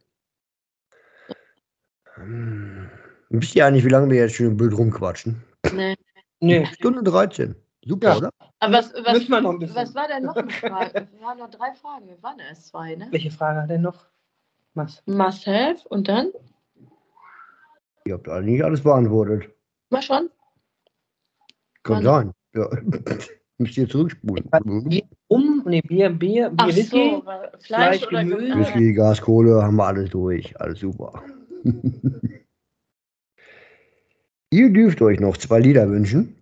Wisst ihr eigentlich, wie lange wir jetzt schon im Bild rumquatschen? Nee. Stunde 13. Super, ja, oder? Aber was war denn noch eine Frage? Wir haben noch 3 Fragen. Wir waren erst 2, ne? Welche Frage hat denn noch? Must-have und dann? Ihr habt eigentlich nicht alles beantwortet. Mal schon. Kann sein. Ja. Müsst ihr zurückspulen. Bier, Whisky, so, Fleisch oder Gemüse. Whisky, Gas, Kohle, haben wir alles durch. Alles super. Ihr dürft euch noch 2 Lieder wünschen.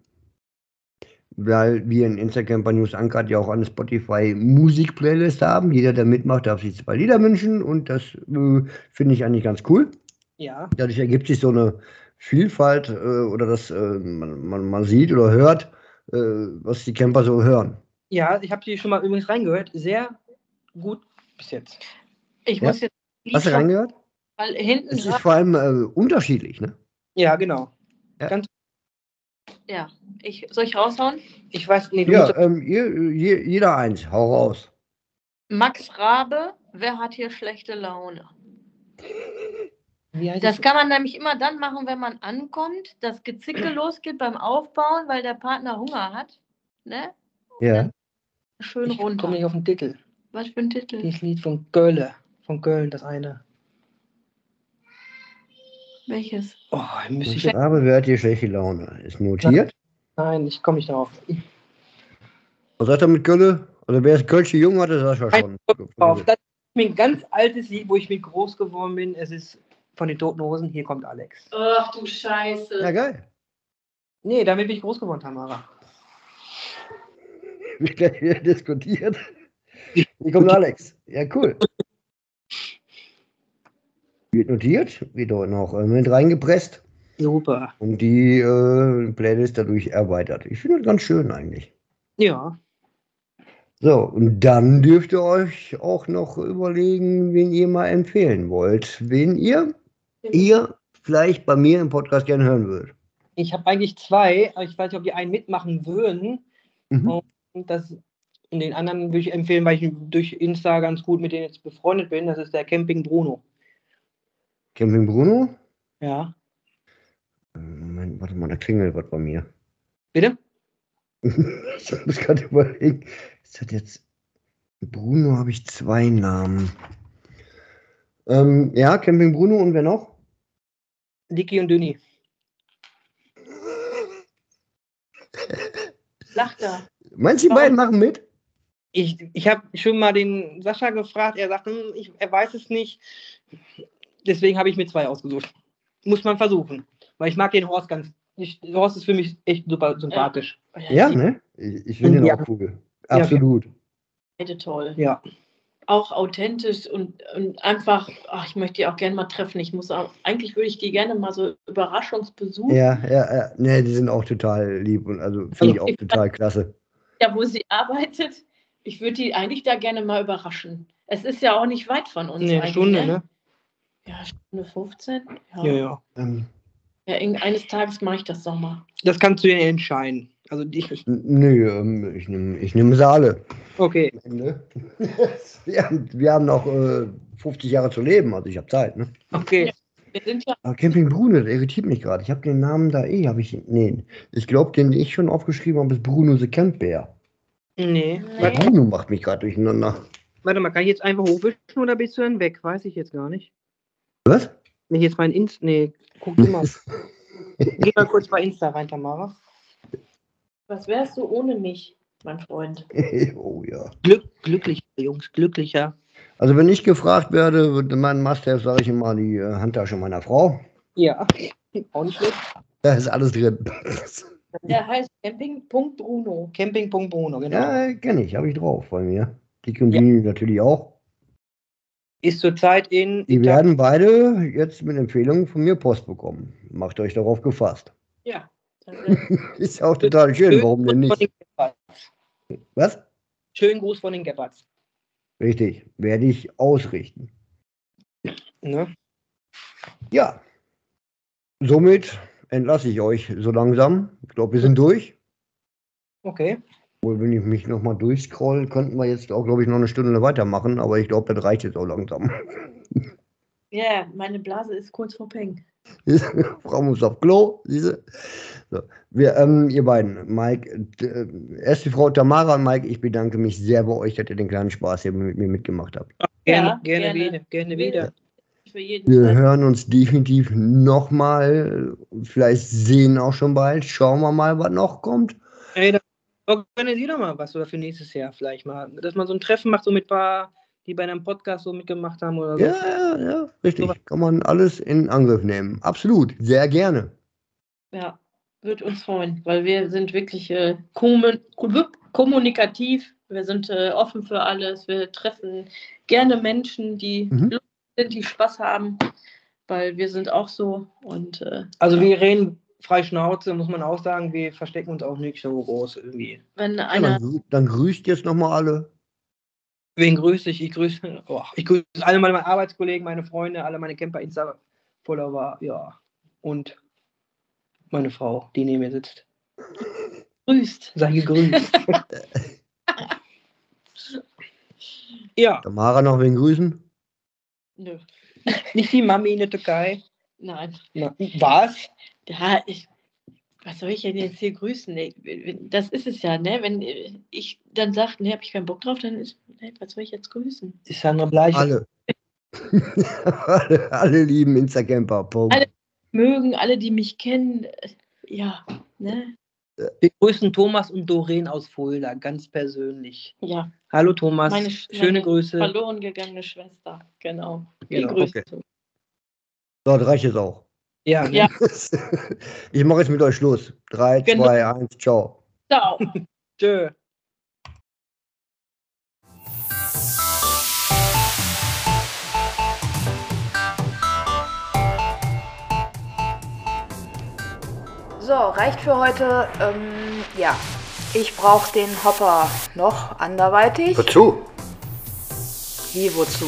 Weil wir in Instacamper News Uncut ja auch eine Spotify-Musik-Playlist haben. Jeder, der mitmacht, darf sich 2 Lieder wünschen. Und das finde ich eigentlich ganz cool. Ja. Dadurch ergibt sich so eine Vielfalt oder dass man sieht oder hört, was die Camper so hören. Ja, ich habe die schon mal übrigens reingehört. Sehr gut bis jetzt. Ich muss jetzt. Hast du reingehört? Weil hinten es ist vor allem unterschiedlich, ne? Ja, genau. Ja. Ganz. Ja, soll ich raushauen? Ich weiß nicht. Ja, jeder eins, hau raus. Max Rabe, wer hat hier schlechte Laune? Das kann man nämlich immer dann machen, wenn man ankommt, dass Gezicke losgeht beim Aufbauen, weil der Partner Hunger hat. Ne? Ja. Schön runter. Ich komme nicht auf den Titel. Was für ein Titel? Dieses Lied von Köln. Von Köln, das eine. Welches? Oh, ich habe Wert hier schlechte Laune. Ist notiert? Nein, ich komme nicht darauf. Was sagt er mit Köln? Also wer ist Kölsche Jung, hatte Sascha schon. Das ist mein ganz altes Lied, wo ich mit groß geworden bin. Es ist von den Toten Hosen, hier kommt Alex. Ach du Scheiße. Ja, geil. Nee, damit bin ich groß geworden, Tamara. Wir haben gleich wieder diskutiert. Hier kommt Alex. Ja, cool. Wird notiert, wird heute noch mit reingepresst. Super. Und die Playlist dadurch erweitert. Ich finde das ganz schön eigentlich. Ja. So, und dann dürft ihr euch auch noch überlegen, wen ihr mal empfehlen wollt. Wen ihr vielleicht bei mir im Podcast gerne hören würdet. Ich habe eigentlich zwei, aber ich weiß nicht, ob die einen mitmachen würden. Mhm. Und den anderen würde ich empfehlen, weil ich durch Insta ganz gut mit denen jetzt befreundet bin. Das ist der Camping Bruno. Camping Bruno? Ja. Moment, warte mal, da klingelt was bei mir. Bitte? Ich muss gerade überlegen. Ist das jetzt. Bruno habe ich zwei Namen. Ja, Camping Bruno und wer noch? Dicky und Dünni. Lacht da. Meinst du, die beiden machen mit? Ich habe schon mal den Sascha gefragt. Er sagt, er weiß es nicht. Deswegen habe ich mir zwei ausgesucht. Muss man versuchen. Weil ich mag den Horst ganz. Horst ist für mich echt super sympathisch. Ja, ne? Ich finde den auch cool. Absolut. Ja, beide toll. Ja. Auch authentisch und einfach, ich möchte die auch gerne mal treffen. Eigentlich würde ich die gerne mal so überraschungsbesuchen. Ja. Ne, die sind auch total lieb und also finde ich auch total klasse. Ja, wo sie arbeitet, ich würde die eigentlich da gerne mal überraschen. Es ist ja auch nicht weit von uns. Nee, eine Stunde, ne? Ja, Stunde 15. Ja. Eines Tages mache ich das doch mal. Das kannst du ja entscheiden. Also ich nehme Saale. Okay. Wir haben noch 50 Jahre zu leben, also ich habe Zeit. Ne? Okay. Wir sind ja. Aber Camping Bruno, der irritiert mich gerade. Ich habe den Namen da ich glaube, den ich schon aufgeschrieben habe, ist Bruno the Campbär. Nee. Bruno macht mich gerade durcheinander. Warte mal, kann ich jetzt einfach hochwischen oder bist du dann weg? Weiß ich jetzt gar nicht. Was? Wenn ich jetzt mein Insta... Nee, guck du mal. Geh mal kurz bei Insta rein, Tamara. Was wärst du ohne mich, mein Freund? Oh ja. Glücklicher, Jungs, glücklicher. Also wenn ich gefragt werde, mein Must-Have, sage ich immer die Handtasche meiner Frau. Ja, auch nicht schlecht. Da ist alles drin. Der heißt Camping.Bruno. Camping.Bruno, genau. Ja, kenne ich, habe ich drauf bei mir. Die Community natürlich auch. Ist zurzeit in... Die werden beide jetzt mit Empfehlungen von mir Post bekommen. Macht euch darauf gefasst. Ja. Ist auch total schön, warum denn nicht? Was? Schönen Gruß von den Gebhardts. Richtig, werde ich ausrichten. Ne? Ja, somit entlasse ich euch so langsam. Ich glaube, wir sind durch. Okay. Obwohl, wenn ich mich nochmal durchscroll, könnten wir jetzt auch, glaube ich, noch eine Stunde weitermachen. Aber ich glaube, das reicht jetzt auch langsam. Ja, meine Blase ist kurz vor Peng. Frau muss auf Klo, diese. So. Ihr beiden, Maik, erst die Frau Tamara und Maik, ich bedanke mich sehr bei euch, dass ihr den kleinen Spaß hier mit mir mitgemacht habt. Gerne wieder. Wir hören uns definitiv nochmal, vielleicht sehen auch schon bald, schauen wir mal, was noch kommt. Ey, dann organisier doch mal was oder für nächstes Jahr vielleicht mal, dass man so ein Treffen macht, so mit ein paar, die bei einem Podcast so mitgemacht haben oder so. Ja, richtig. Kann man alles in Angriff nehmen. Absolut, sehr gerne. Ja, würde uns freuen, weil wir sind wirklich kommunikativ, wir sind offen für alles, wir treffen gerne Menschen, die Lust sind, die Spaß haben, weil wir sind auch so. Und wir reden frei Schnauze, muss man auch sagen, wir verstecken uns auch nicht so groß irgendwie. Wenn einer... dann grüßt jetzt nochmal alle. Wen grüße ich? Ich grüße alle meine Arbeitskollegen, meine Freunde, alle meine Camper-Insta-Follower, ja. Und meine Frau, die neben mir sitzt. Grüßt. Sei gegrüßt. Ja. Tamara, noch wen grüßen? Nö. Nicht die Mami in der Türkei? Nein. Na, was? Ja, was soll ich denn jetzt hier grüßen? Das ist es ja, ne? Wenn ich dann sage, ne, habe ich keinen Bock drauf, dann ist, ne, was soll ich jetzt grüßen? Ich sage nur gleich. Alle. Alle lieben Instacamper. Alle mögen, alle, die mich kennen, ja, ne? Wir grüßen Thomas und Doreen aus Fulda, ganz persönlich. Ja. Hallo Thomas, schöne Grüße. Verloren gegangene Schwester, genau. Wir grüßen. Okay. So, das reicht jetzt auch. Ja, ja. Ich mache jetzt mit euch Schluss. 3, genau. 2, 1, ciao. Ciao. Tschö. So, reicht für heute. Ja, ich brauche den Hopper noch anderweitig. Wozu? Wie, wozu?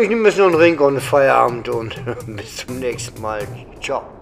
Ich nehme jetzt noch einen Ring und Feierabend und bis zum nächsten Mal. Ciao.